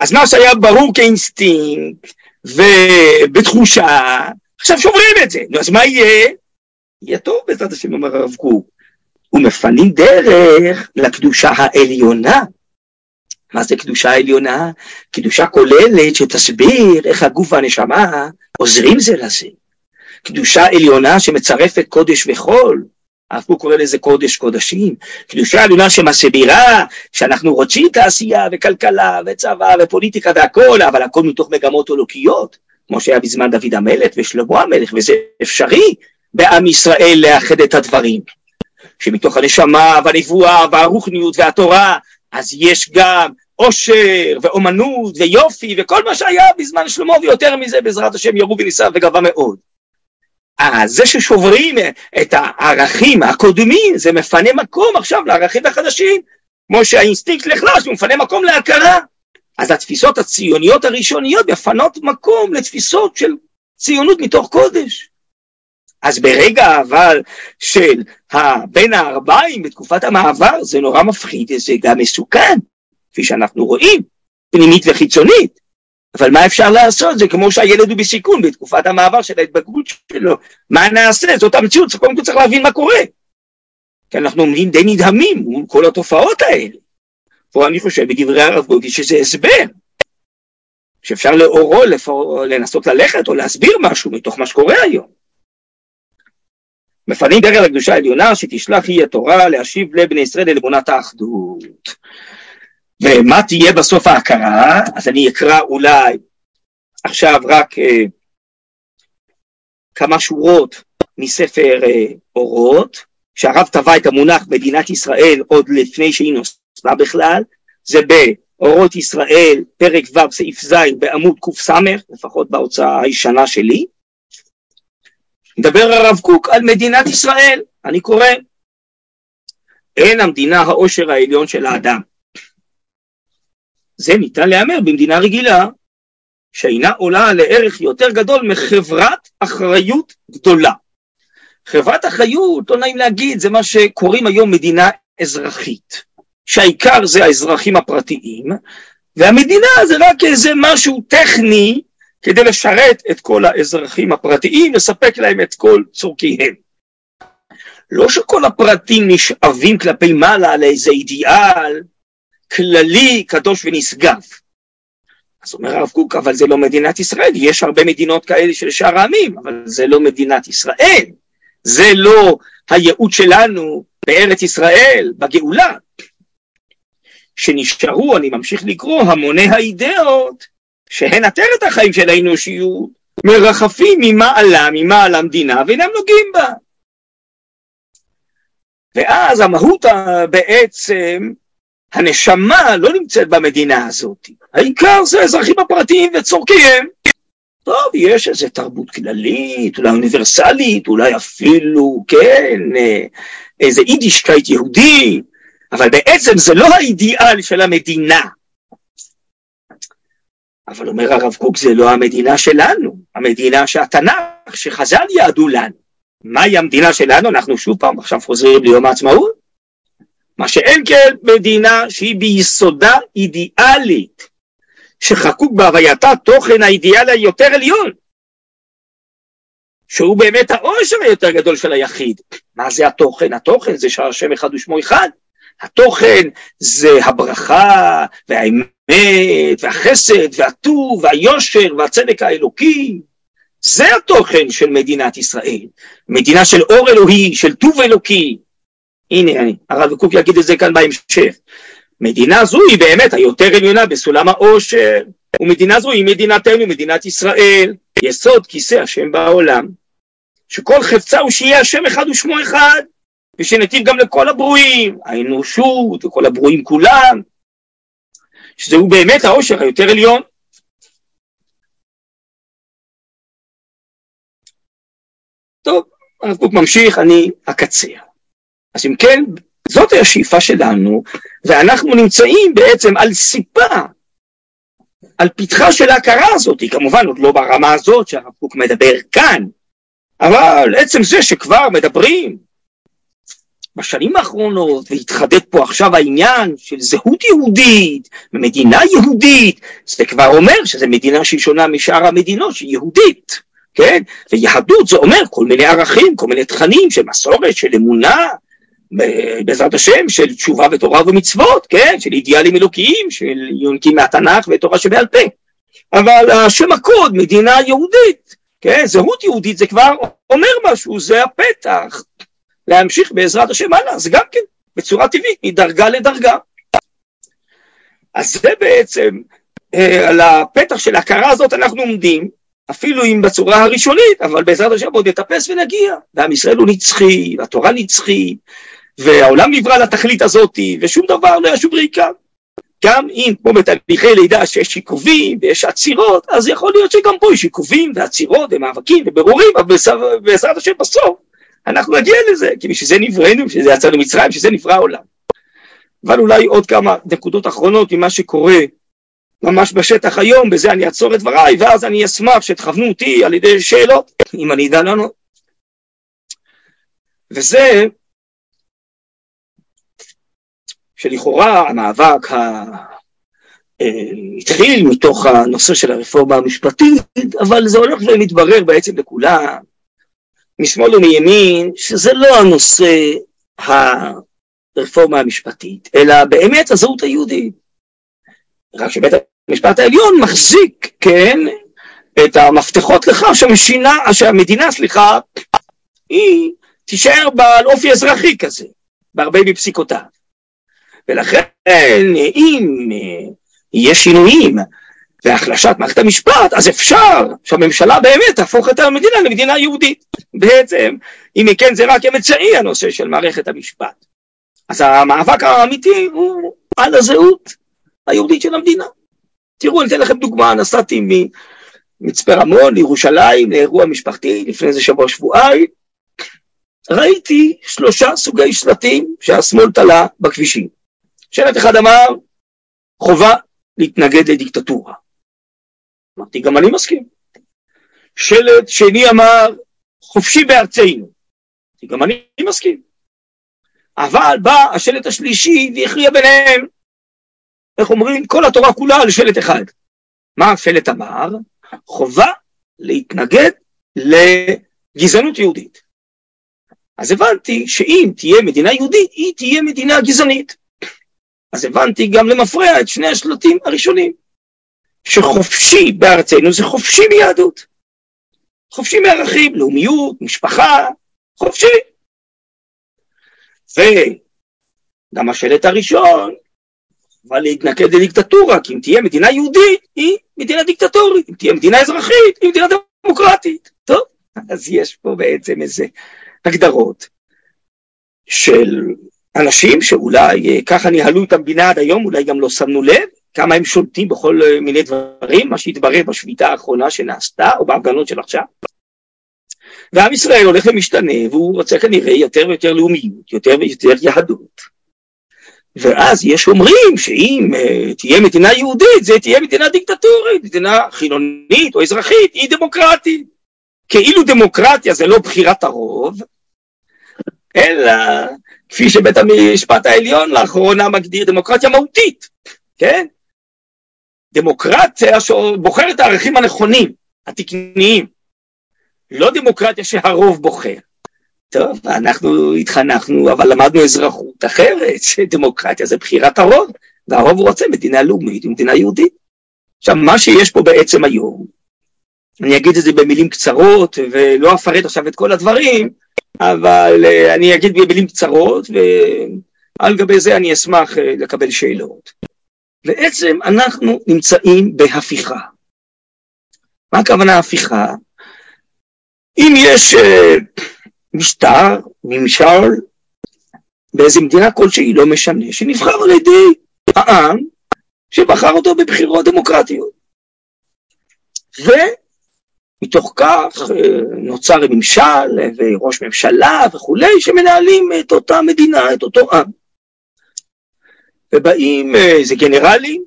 אז מה שהיה ברור כאינסטינקט, ובתחושה, עכשיו שוברים את זה. אז מה יהיה? יהיה טוב בעזרת השם, אומר הרב קוק. ומפנים דרך לקדושה העליונה. מה זה קדושה העליונה? קדושה כוללת שתסביר איך הגוף והנשמה עוזרים זה לזה. קדושה עליונה שמצרפת קודש וחול. אף הוא קורא לזה קודש קודשים. קדושה עליונה שמסבירה שאנחנו רוצים תעשייה וכלכלה וצבא ופוליטיקה והכל, אבל הכל מתוך מגמות אלוקיות. כמו שהיה בזמן דוד המלך ושלמה המלך, וזה אפשרי בעם ישראל לאחד את הדברים, שמתוך הנשמה והנבואה והרוחניות והתורה, אז יש גם עושר ואומנות ויופי וכל מה שהיה בזמן שלמה, ויותר מזה בעזרת השם ירו וניסה וגבה מאוד. אז זה ששוברים את הערכים הקודמים, זה מפנה מקום עכשיו לערכים החדשים, כמו שהאינסטינקט נחלש, הוא מפנה מקום להכרה. אז התפיסות הציוניות הראשוניות מפנות מקום לתפיסות של ציונות מתוך קודש. אז ברגע אבל של בין הארבעים בתקופת המעבר, זה נורא מפחיד, זה גם מסוכן, כפי שאנחנו רואים, פנימית וחיצונית. אבל מה אפשר לעשות? זה כמו שהילד הוא בסיכון בתקופת המעבר של ההתבגרות שלו. מה נעשה? זאת המציאות, קודם כל צריך להבין מה קורה. כי אנחנו עומדים די נדהמים מול כל התופעות האלה. פה אני חושב בדברי הרב גוגי שזה הסבר, שאפשר לאורו לנסות ללכת או להסביר משהו מתוך מה שקורה היום. מפנים דרך הקדושה העליונה שתשלח היא התורה להשיב לבני ישראל לבונת האחדות. ומה תהיה בסוף ההכרה? אז אני אקרא אולי עכשיו רק כמה שורות מספר אורות, שהרב טבע את המונח מדינת ישראל עוד לפני שהיא נוסדה בכלל, זה באורות ישראל פרק ו' סעיף ז' בעמוד קוף סמך, לפחות בהוצאה הישנה שלי. מדבר הרב קוק על מדינת ישראל, אני קורא, אין המדינה העושר העליון של האדם. זה ניתן לאמר במדינה רגילה, שאינה עולה לערך יותר גדול מחברת אחריות גדולה. חברת אחריות, לא נעים להגיד, זה מה שקוראים היום מדינה אזרחית, שהעיקר זה האזרחים הפרטיים, והמדינה זה רק איזה משהו טכני, כדי לשרת את כל האזרחים הפרטיים, לספק להם את כל צורכיהם. לא שכל הפרטים נשאבים כלפי מעלה לאיזה אידיאל, כללי, קדוש ונשגף. אז אומר הרב קוק, אבל זה לא מדינת ישראל, יש הרבה מדינות כאלה של שאר העמים, אבל זה לא מדינת ישראל, זה לא הייעוד שלנו בארץ ישראל, בגאולה. שנשארו, אני ממשיך לקרוא, המוני האידאות, שהן עטרת החיים של האנושיות, מרחפים ממעלה המדינה, ואינם נוגעים בה. ואז המהות בעצם, הנשמה לא נמצאת במדינה הזאת. העיקר זה האזרחים הפרטיים וצורקיהם. טוב, יש איזו תרבות כללית, אולי אוניברסלית, אולי אפילו, כן, איזו יידישקייט יהודי, אבל בעצם זה לא האידיאל של המדינה. אבל אומר הרב קוק, זה לא המדינה שלנו, המדינה שהתנ"ך, שחז"ל יעדו לנו. מהי המדינה שלנו? אנחנו שוב פעם עכשיו חוזרים ליום העצמאות. מה שאין כן מדינה שהיא ביסודה אידיאלית, שחקוק בהווייתה תוכן האידיאל היותר עליון, שהוא באמת העושר היותר גדול של היחיד. מה זה התוכן? התוכן זה שהשם אחד ושמו אחד. התוכן זה הברכה והאמת והחסד והטוב והיושר והצדק האלוקי. זה התוכן של מדינת ישראל, מדינה של אור אלוהי, של טוב אלוקי. הנה, הרב קוק יגיד את זה כאן בהמשך. מדינה זו היא באמת היותר עליונה בסולם העושר, ומדינה זו היא מדינתנו, מדינת ישראל, יסוד כיסא השם בעולם, שכל חפצה הוא שיהיה השם אחד ושמו אחד, ושנתיב גם לכל הברואים, האנושות וכל הברואים כולם, שזהו באמת העושר היותר עליון. טוב, הרב קוק ממשיך, אני אקצר. אז אם כן, זאת השאיפה שלנו, ואנחנו נמצאים בעצם על סיפה, על פתחה של ההכרה הזאת, היא כמובן עוד לא ברמה הזאת שהרב קוק מדבר כאן, אבל עצם זה שכבר מדברים בשנים האחרונות, והתחדד פה עכשיו העניין של זהות יהודית, מדינה יהודית, זה כבר אומר שזה מדינה שהיא שונה משאר המדינות, שהיא יהודית, כן? ויהדות זה אומר כל מיני ערכים, כל מיני תכנים של מסורת, של אמונה, בעזרת השם, של תשובה ותורה ומצוות, כן? של אידיאלים אלוקיים, של יונקים מהתנ"ך ותורה שבעל פה. אבל השם הקוד, מדינה יהודית, כן? זהות יהודית זה כבר אומר משהו, זה הפתח. להמשיך בעזרת השם הלאה, אז גם כן, בצורה טבעית, מדרגה לדרגה. אז זה בעצם, על הפתח של ההכרה הזאת אנחנו עומדים, אפילו אם בצורה הראשונית, אבל בעזרת השם עוד נטפס ונגיע, ועם ישראל הוא נצחי, והתורה נצחי, והעולם נברא לתכלית הזאת, ושום דבר לא היה שום ריקה. גם אם כמו בתהליכי לידה שיש שיקובים ויש עצירות, אז יכול להיות שגם פה יש שיקובים ועצירות ומאבקים וברורים, אבל בעזרת השם בסוף אנחנו נגיע לזה, כי בשביל זה נבראנו, בשביל זה יצאנו מצרים, בשביל זה נברא העולם. אבל אולי עוד כמה נקודות אחרונות ממה שקורה ממש בשטח היום, בזה אני אעצור את דבריי, ואז אני אשמח שתכוונו אותי על ידי שאלות, אם אני אדע לנו. וזה שלכאורה המאבק התחיל מתוך הנושא של הרפורמה המשפטית, אבל זה הולך ומתברר בעצם לכולם, משמאל ומימין, שזה לא הנושא הרפורמה המשפטית, אלא באמת הזהות היהודית. רק שבית המשפט העליון מחזיק, כן, את המפתחות לכך שהמדינה, סליחה, היא תישאר בעל אופי אזרחי כזה, בהרבה מפסיקותיו. ולכן, אם יש שינויים והחלשת מערכת המשפט, אז אפשר שהממשלה באמת תהפוך את המדינה למדינה יהודית. בעצם, אם כן, זה רק המצעי הנושא של מערכת המשפט. אז המאבק האמיתי הוא על הזהות היהודית של המדינה. תראו, אני אתן לכם דוגמה, נסעתי ממצפה רמון לירושלים, לאירוע משפחתי, לפני איזה שבועיים, ראיתי 3 סוגי שלטים שהשמאל תלה בכבישים. שלט אחד אמר, חובה להתנגד לדיקטטורה. אמרתי, גם אני מסכים. שלט שני אמר, חופשי בארצנו. אמרתי, גם אני מסכים. אבל בא השלט השלישי והכריע ביניהם. איך אומרים? כל התורה כולה על שלט אחד. מה השלט אמר? חובה להתנגד לגזענות יהודית. אז הבנתי שאם תהיה מדינה יהודית, היא תהיה מדינה גזענית. אז הבנתי גם למפרע את שני השלטים הראשונים. שחופשי בארצנו זה חופשי מיהדות. חופשי מערכים, לאומיות, משפחה, חופשי. וגם השלט הראשון, אבל להתנגד לדיקטטורה, כי אם תהיה מדינה יהודית, היא מדינה דיקטטורית. אם תהיה מדינה אזרחית, היא מדינה דמוקרטית. טוב, אז יש פה בעצם איזה הגדרות של אנשים שאולי ככה ניהלו את המדינה עד היום, אולי גם לא שמנו לב, כמה הם שולטים בכל מיני דברים, מה שהתברר בשביתה האחרונה שנעשתה, או בהפגנות של עכשיו. ועם ישראל הולך ומשתנה, והוא רוצה כנראה יותר ויותר לאומיות, יותר ויותר יהדות. ואז יש אומרים שאם תהיה מדינה יהודית, זה תהיה מדינה דיקטטורית, מדינה חילונית או אזרחית, היא דמוקרטית. כאילו דמוקרטיה זה לא בחירת הרוב, אלא כפי שבית המשפט העליון לאחרונה מגדיר דמוקרטיה מהותית, כן? דמוקרטיה שבוחרת את הערכים הנכונים, התקניים, לא דמוקרטיה שהרוב בוחר. טוב, אנחנו התחנכנו, אבל למדנו אזרחות אחרת, שדמוקרטיה זה בחירת הרוב, והרוב רוצה מדינה לאומית, מדינה יהודית. עכשיו, מה שיש פה בעצם היום, אני אגיד את זה במילים קצרות, ולא אפרט עכשיו את כל הדברים, אבל אני אגיד במילים קצרות, ועל גבי זה אני אשמח לקבל שאלות. בעצם אנחנו נמצאים בהפיכה. מה הכוונה הפיכה? אם יש משטר, ממשל, באיזו מדינה כלשהי לא משנה, שנבחר על ידי העם, שבחר אותו בבחירות דמוקרטיות. ומתוך כך נוצר ממשל וראש ממשלה וכולי, שמנהלים את אותה מדינה, את אותו עם. ובאים איזה גנרלים,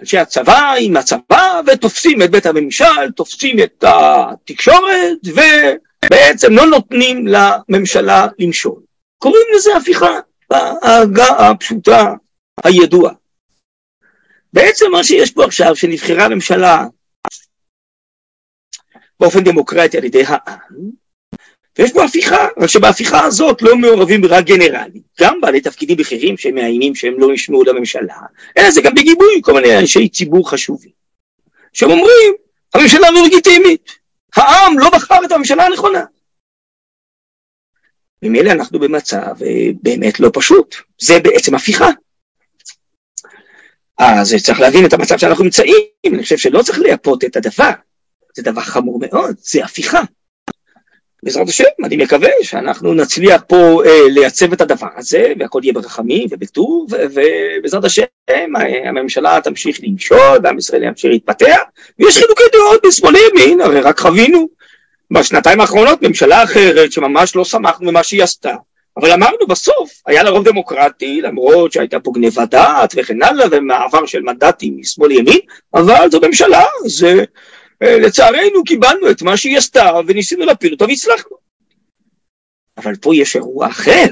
אנשי הצבא עם הצבא, ותופסים את בית הממשל, תופסים את התקשורת, ובעצם לא נותנים לממשלה למשול. קוראים לזה הפיכה, ההגה הפשוטה, הידועה. בעצם מה שיש פה עכשיו, שנבחרה ממשלה באופן דמוקרטי על ידי העם, ויש פה הפיכה, רק שבהפיכה הזאת לא מעורבים רק גנרלים, גם בעלי תפקידים בכירים שהם מאיימים שהם לא ישמעו לממשלה, אלא זה גם בגיבוי כל מיני אנשי ציבור חשובים, שהם אומרים, הממשלה לא לגיטימית, העם לא בחר את הממשלה הנכונה. ומילא אנחנו במצב באמת לא פשוט, זה בעצם הפיכה. אז צריך להבין את המצב שאנחנו מצאים, אני חושב שלא צריך לייפות את הדבר, זה דבר חמור מאוד, זה הפיכה. בעזרת השם, אני מקווה שאנחנו נצליח פה לייצב את הדבר הזה, והכל יהיה ברחמים ובטוב, ובעזרת השם, הממשלה תמשיך למשול, ועם ישראל ימשיך להתפתח, ויש חילוקי דעות בשמאלים, הנה, רק חווינו. בשנתיים האחרונות, ממשלה אחרת, שממש לא שמחנו ממה שהיא עשתה, אבל אמרנו בסוף, היה לה רוב דמוקרטי, למרות שהייתה פה גניבת דעת וכן הלאה, ומעבר של מנדטים משמאל לימין, אבל זו ממשלה, זה... לצערנו קיבלנו את מה שהיא עשתה, וניסינו להפיל אותה והצלחנו. אבל פה יש אירוע אחר.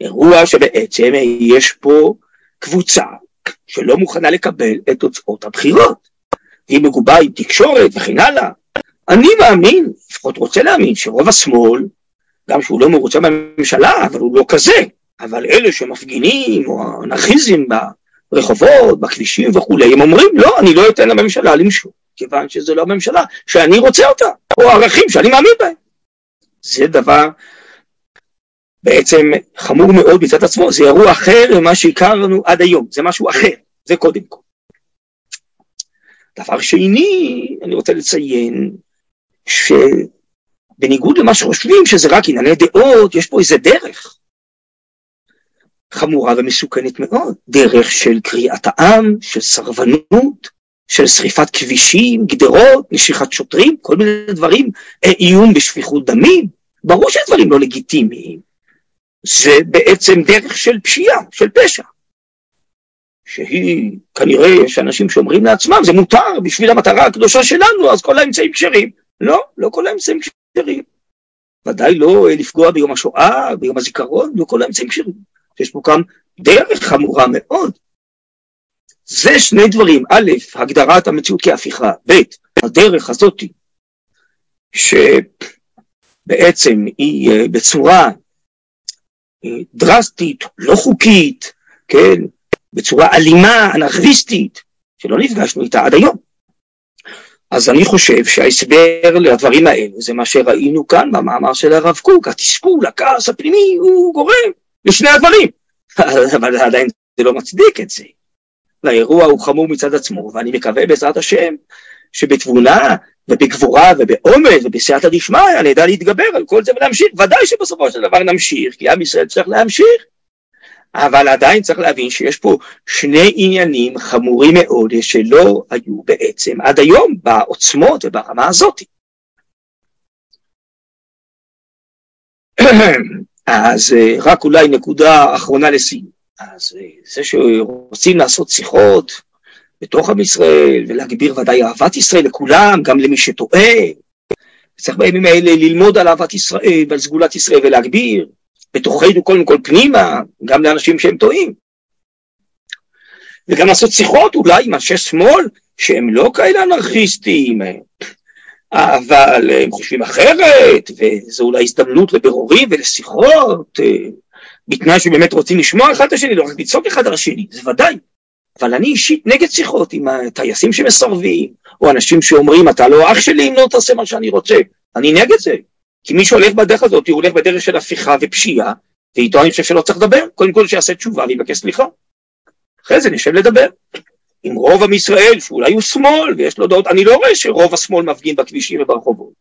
אירוע שבעצם יש פה קבוצה שלא מוכנה לקבל את תוצאות הבחירות. היא מגובה עם תקשורת וכן הלאה. אני מאמין, לפחות רוצה להאמין, שרוב השמאל, גם שהוא לא מרוצה בממשלה, אבל הוא לא כזה. אבל אלה שמפגינים או אנרכיזם ברחובות, בכבישים וכולי, הם אומרים, לא, אני לא אתן לממשלה למשול. כיוון שזו לא הממשלה, שאני רוצה אותה, או ערכים שאני מאמין בהם. זה דבר בעצם חמור מאוד מצד עצמו, זה אירוע אחר ממה שהכרנו עד היום, זה משהו אחר, זה קודם כל. דבר שני, אני רוצה לציין, שבניגוד למה שחושבים, שזה רק ענייני דעות, יש פה איזה דרך, חמורה ומסוכנת מאוד, דרך של קריאת העם, של סרבנות, של שריפת כבישים, גדרות, נשיכת שוטרים, כל מיני דברים, איום בשפיכות דמים, ברור שהדברים לא לגיטימיים, זה בעצם דרך של פשיעה, של פשע, שהיא כנראה שאנשים שאומרים לעצמם, זה מותר בשביל המטרה הקדושה שלנו, אז כל האמצעים כשרים, לא, לא כל האמצעים כשרים, ודאי לא לפגוע ביום השואה, ביום הזיכרון, לא כל האמצעים כשרים, יש פה כאן דרך חמורה מאוד, זה שני דברים, א', הגדרת המציאות כהפיכה, ב', הדרך הזאת, שבעצם היא בצורה דרסטית, לא חוקית, כן, בצורה אלימה, אנרכיסטית, שלא נפגשנו איתה עד היום. אז אני חושב שההסבר לדברים האלו, זה מה שראינו כאן במאמר של הרב קוק, התסכול, הכעס הפנימי, הוא גורם לשני הדברים, אבל עדיין זה לא מצדיק את זה. האירוע הוא חמור מצד עצמו, ואני מקווה בעזרת השם, שבתבונה ובגבורה ובאומץ ובסייעת הדשמה, אני יודע להתגבר על כל זה ולהמשיך, ודאי שבסופו של דבר נמשיך, כי עם ישראל צריך להמשיך, אבל עדיין צריך להבין שיש פה שני עניינים חמורים מאוד, שלא היו בעצם עד היום בעוצמות וברמה הזאת. אז רק אולי נקודה אחרונה לסיום. אז זה שרוצים לעשות שיחות בתוך עם ישראל, ולהגביר ודאי אהבת ישראל לכולם, גם למי שטועה, צריך בימים האלה ללמוד על אהבת ישראל, ועל סגולת ישראל ולהגביר, בתוכנו קודם כל פנימה, גם לאנשים שהם טועים. וגם לעשות שיחות אולי עם אנשי שמאל, שהם לא כאלה אנרכיסטים, אבל הם חושבים אחרת, וזו אולי הזדמנות לבירורים ולשיחות, בתנאי שבאמת רוצים לשמוע אחד את השני, לא רק לצעוק אחד על השני, זה ודאי. אבל אני אישית נגד שיחות עם הטייסים שמסרבים, או אנשים שאומרים, אתה לא אח שלי אם לא תעשה מה שאני רוצה. אני נגד זה. כי מי שהולך בדרך הזאת, הוא הולך בדרך של הפיכה ופשיעה, ואיתו אני חושב שלא צריך לדבר, קודם כל שיעשה תשובה ויבקש סליחה. אחרי זה נשב לדבר. עם רוב עם ישראל, שאולי הוא שמאל, ויש לו דעות, אני לא רואה שרוב השמאל מפגין בכבישים וברחובות.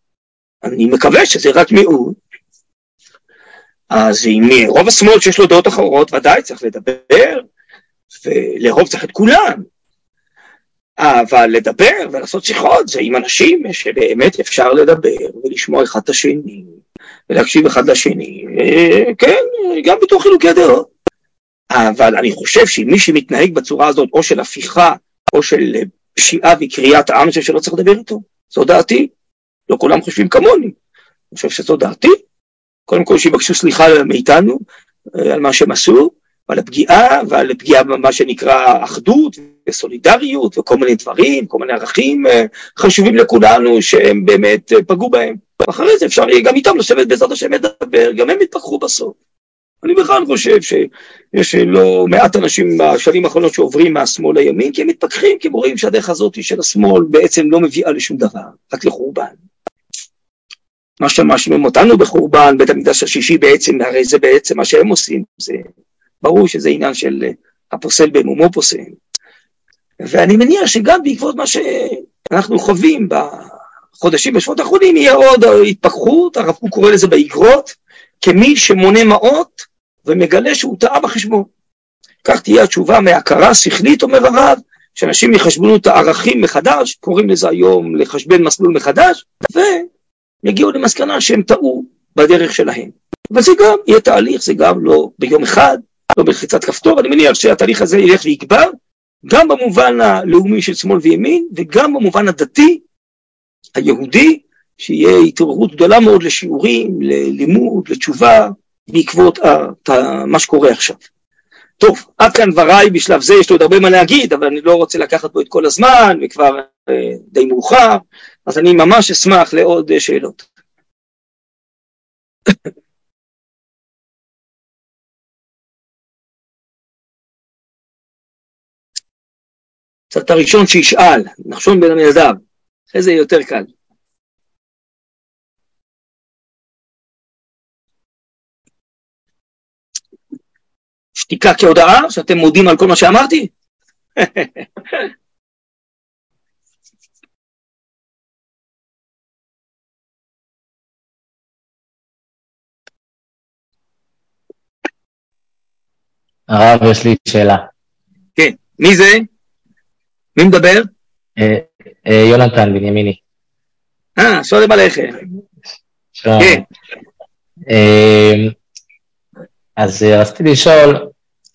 אני מקווה שזה רק מיעוט. אז עם רוב השמאל שיש לו דעות אחרות, ודאי צריך לדבר, ולרוב צריך את כולם. אבל לדבר ולעשות שיחות, זה עם אנשים שבאמת אפשר לדבר, ולשמוע אחד את השני, ולהקשיב אחד לשני, כן, גם בתוך חילוקי הדעות. אבל אני חושב שמי שמתנהג בצורה הזאת, או של הפיכה, או של פשיעה וקריאת העם, שלא צריך לדבר איתו. זו דעתי. לא כולם חושבים כמוני. אני חושב שזו דעתי. קודם כל שיבקשו סליחה מאיתנו על מה שהם עשו, ועל הפגיעה, ועל הפגיעה במה שנקרא אחדות וסולידריות וכל מיני דברים, כל מיני ערכים חשובים לכולנו שהם באמת פגעו בהם. ואחרי זה אפשר יהיה גם איתם לשבת בעזרת השם לדבר, גם הם יתפכחו בסוף. אני בכלל חושב שיש לא מעט אנשים בשנים האחרונות שעוברים מהשמאל לימין, כי הם מתפכחים, כי הם רואים שהדרך הזאת של השמאל בעצם לא מביאה לשום דבר, רק לחורבן. מה שמאשימים אותנו בחורבן, בית המקדש השישי בעצם, הרי זה בעצם מה שהם עושים, זה ברור שזה עניין של הפוסל במומו פוסל, ואני מניח שגם בעקבות מה שאנחנו חווים בחודשים, בשבועות האחרונים, יהיה עוד התפכחות, הרב קוק קורא לזה באגרות, כמי שמונה מעות ומגלה שהוא טעה בחשבון. כך תהיה התשובה מהכרה שכלית, אומר הרב, שאנשים יחשבנו את הערכים מחדש, קוראים לזה היום לחשבן מסלול מחדש, ויגיעו למסקנה שהם טעו בדרך שלהם. אבל זה גם יהיה תהליך, זה גם לא ביום אחד, לא בלחיצת כפתור, אני מניח שהתהליך הזה ילך ויגבר, גם במובן הלאומי של שמאל וימין, וגם במובן הדתי, היהודי, שיהיה התעוררות גדולה מאוד לשיעורים, ללימוד, לתשובה, בעקבות מה שקורה עכשיו. טוב, עד כאן דבריי בשלב זה, יש לו עוד הרבה מה להגיד, אבל אני לא רוצה לקחת בו את כל הזמן, וכבר די מאוחר, אז אני ממש אשמח לעוד שאלות. אתה הראשון שישאל, נחשון בן עמידב, אחרי זה יותר קל. שתיקה כהודעה, שאתם מודים על כל מה שאמרתי? הרב, יש לי שאלה. כן, מי זה? מי מדבר? יונתן בנימיני. שואלים עליכם. כן. אז רציתי לשאול,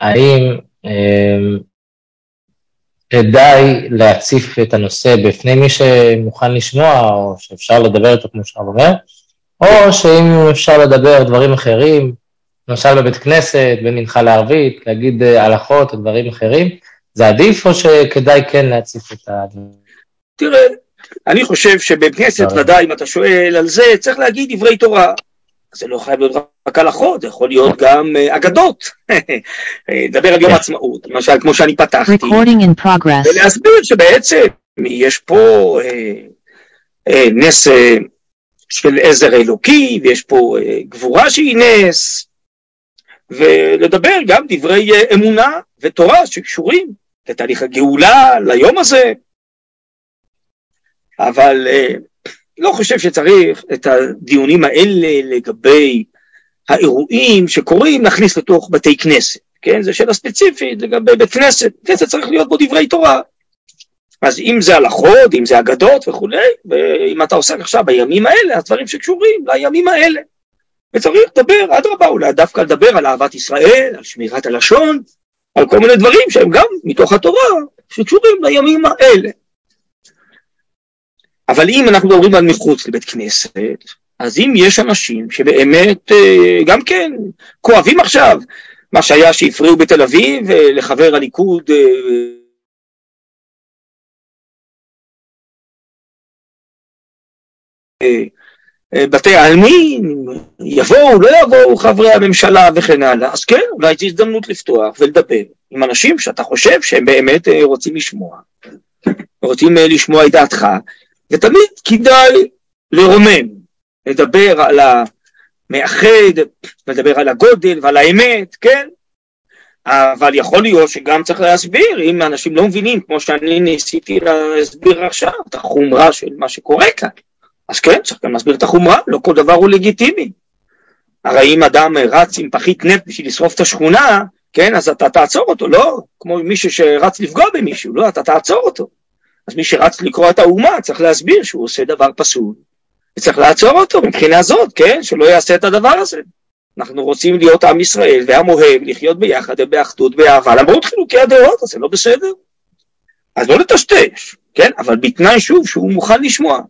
האם כדאי להציף את הנושא בפני מי שמוכן לשמוע, או שאפשר לדבר אותו כמו שאתה אומר, או שאם אפשר לדבר דברים אחרים, למשל בבית כנסת, במנחה לערבית, להגיד הלכות או דברים אחרים, זה עדיף או שכדאי כן להציף את הדברים? תראה, אני חושב שבבית כנסת ודאי, אם אתה שואל על זה, צריך להגיד דברי תורה. זה לא חייב להיות רק הלכות, זה יכול להיות גם אגדות. נדבר על יום העצמאות, למשל, כמו שאני פתחתי. ולהסביר שבעצם יש פה נס של עזר אלוקי, ויש פה גבורה שהיא נס, ולדבר גם דברי אמונה ותורה שקשורים לתהליך הגאולה, ליום הזה. אבל לא חושב שצריך את הדיונים האלה לגבי האירועים שקורים להכניס לתוך בתי כנסת, כן? זה שאלה ספציפית לגבי בית כנסת, כנסת צריך להיות בו דברי תורה. אז אם זה הלכות, אם זה אגדות וכולי, ואם אתה עוסק עכשיו בימים האלה, הדברים שקשורים לימים האלה. וצריך לדבר, אדרבה, אולי דווקא לדבר על אהבת ישראל, על שמירת הלשון, על כל מיני דברים שהם גם מתוך התורה, שקשורים לימים האלה. אבל אם אנחנו מדברים על מחוץ לבית כנסת, אז אם יש אנשים שבאמת גם כן כואבים עכשיו, מה שהיה שהפריעו בתל אביב לחבר הליכוד, בתי העלמין, יבואו, לא יבואו חברי הממשלה וכן הלאה, אז כן, אולי זו הזדמנות לפתוח ולדבר עם אנשים שאתה חושב שהם באמת רוצים לשמוע, רוצים לשמוע את דעתך, ותמיד כדאי לרומם, לדבר על המאחד, לדבר על הגודל ועל האמת, כן? אבל יכול להיות שגם צריך להסביר, אם אנשים לא מבינים, כמו שאני ניסיתי להסביר עכשיו, את החומרה של מה שקורה כאן. אז כן, צריך גם להסביר את החומרה, לא כל דבר הוא לגיטימי. הרי אם אדם רץ עם פחית נפט בשביל לשרוף את השכונה, כן, אז אתה תעצור אותו, לא? כמו מישהו שרץ לפגוע במישהו, לא, אתה תעצור אותו. אז מי שרץ לקרוא את האומה, צריך להסביר שהוא עושה דבר פסול. וצריך לעצור אותו מבחינה זאת, כן? שלא יעשה את הדבר הזה. אנחנו רוצים להיות עם ישראל, ועם אוהב, לחיות ביחד, באחדות, באהבה, למרות חילוקי הדעות, אז זה לא בסדר. אז לא לטשטש, כן? אבל בתנאי שוב שהוא מוכן לשמוע.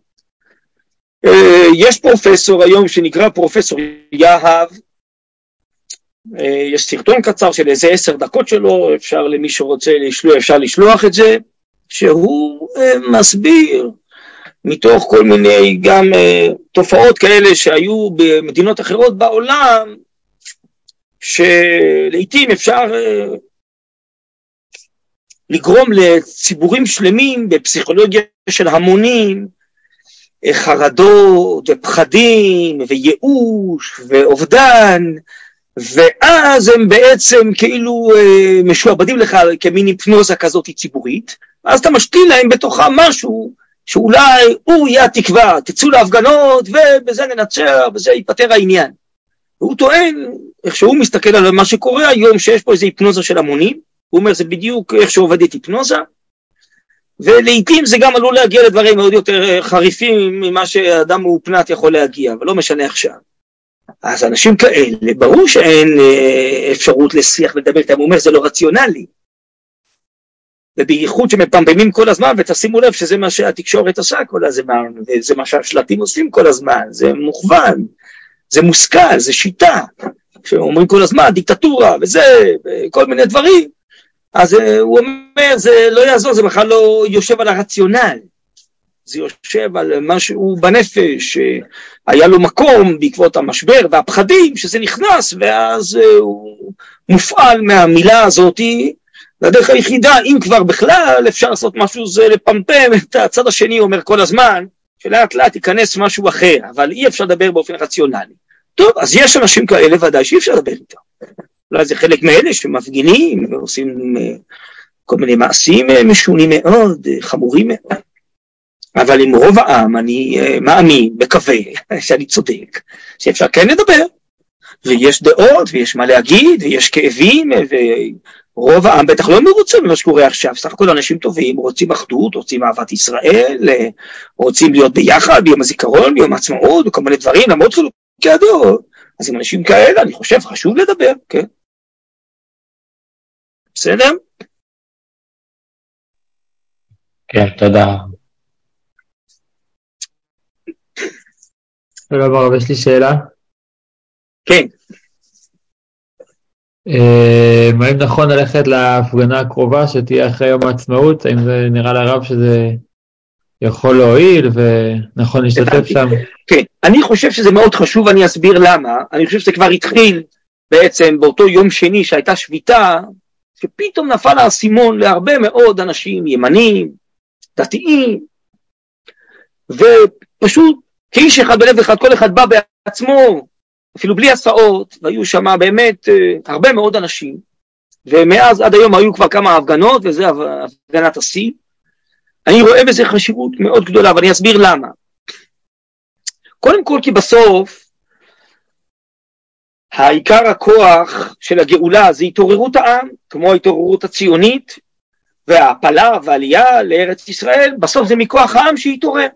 יש פרופסור היום שנקרא פרופסור יהב, יש סרטון קצר של איזה 10 דקות שלו, אפשר למי שרוצה לשלוח, אפשר לשלוח את זה, שהוא מסביר מתוך כל מיני גם תופעות כאלה שהיו במדינות אחרות בעולם, שלעיתים אפשר לגרום לציבורים שלמים בפסיכולוגיה של המונים, חרדות ופחדים וייאוש ואובדן ואז הם בעצם כאילו משועבדים לך כמין היפנוזה כזאת ציבורית, אז אתה משתיל להם בתוכה משהו, שאולי הוא יהיה התקווה, תצאו להפגנות ובזה ננצח, בזה ייפטר העניין. והוא טוען, איך שהוא מסתכל על מה שקורה היום, שיש פה איזו היפנוזה של המונים, הוא אומר, זה בדיוק איך שעובדת היפנוזה, ולעיתים זה גם עלול להגיע לדברים מאוד יותר חריפים ממה שאדם מאופנת יכול להגיע, אבל לא משנה עכשיו. אז אנשים כאלה, ברור שאין אפשרות לשיח ולדבר איתם, הוא אומר, זה לא רציונלי. ובייחוד שמפמפמים כל הזמן, ותשימו לב שזה מה שהתקשורת עושה כל הזמן, זה מה שהשלטים עושים כל הזמן, זה מוכוון, זה מושכל, זה שיטה, שאומרים כל הזמן, דיקטטורה וזה, כל מיני דברים, אז הוא אומר, זה לא יעזור, זה בכלל לא יושב על הרציונל. זה יושב על משהו בנפש, היה לו מקום בעקבות המשבר והפחדים שזה נכנס, ואז הוא מופעל מהמילה הזאת, לדרך היחידה, אם כבר בכלל אפשר לעשות משהו, זה לפמפם את הצד השני, אומר כל הזמן, שלאט לאט ייכנס משהו אחר, אבל אי אפשר לדבר באופן רציונלי. טוב, אז יש אנשים כאלה ודאי שאי אפשר לדבר איתם. אולי זה חלק מאלה שמפגינים, ועושים כל מיני מעשים משונים מאוד, חמורים מאוד. אבל עם רוב העם אני מאמין, מקווה, שאני צודק, שאפשר כן לדבר, ויש דעות, ויש מה להגיד, ויש כאבים, ורוב העם בטח לא מרוצה ממה שקורה עכשיו, סך הכל אנשים טובים, רוצים אחדות, רוצים אהבת ישראל, רוצים להיות ביחד, ביום הזיכרון, ביום העצמאות, וכל מיני דברים, למרות חילוקי הדעות, אז עם אנשים כאלה, אני חושב, חשוב לדבר, כן? בסדר? כן, תודה. רגע ברב, יש לי שאלה? כן. האם נכון ללכת להפגנה הקרובה שתהיה אחרי יום העצמאות? האם זה נראה לרב שזה יכול להועיל ונכון להשתתף שם? כן, אני חושב שזה מאוד חשוב, אני אסביר למה. אני חושב שזה כבר התחיל בעצם באותו יום שני שהייתה שביתה, שפתאום נפל האסימון להרבה מאוד אנשים ימנים, דתיים, ופשוט כאיש אחד בלב אחד, כל אחד בא בעצמו, אפילו בלי הסעות, והיו שם באמת הרבה מאוד אנשים, ומאז עד היום היו כבר כמה הפגנות, וזה הפגנת השיא. אני רואה בזה חשיבות מאוד גדולה, ואני אסביר למה. קודם כל, כי בסוף, העיקר הכוח של הגאולה זה התעוררות העם, כמו ההתעוררות הציונית, וההפלה והעלייה לארץ ישראל, בסוף זה מכוח העם שהתעורר.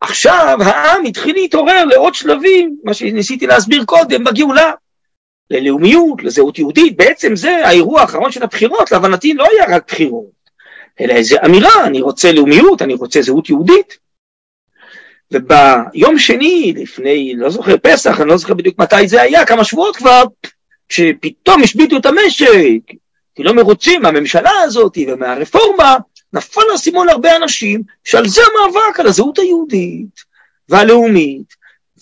עכשיו העם התחיל להתעורר לעוד שלבים, מה שניסיתי להסביר קודם בגאולה, ללאומיות, לזהות יהודית, בעצם זה האירוע האחרון של הבחירות, להבנתי לא היה רק בחירות, אלא איזו אמירה, אני רוצה לאומיות, אני רוצה זהות יהודית, וביום שני, לפני, לא זוכר פסח, אני לא זוכר בדיוק מתי זה היה, כמה שבועות כבר, שפתאום השביתו את המשק, כי לא מרוצים מהממשלה הזאת ומהרפורמה, נפל הסימון להרבה אנשים, שעל זה המאבק, על הזהות היהודית, והלאומית,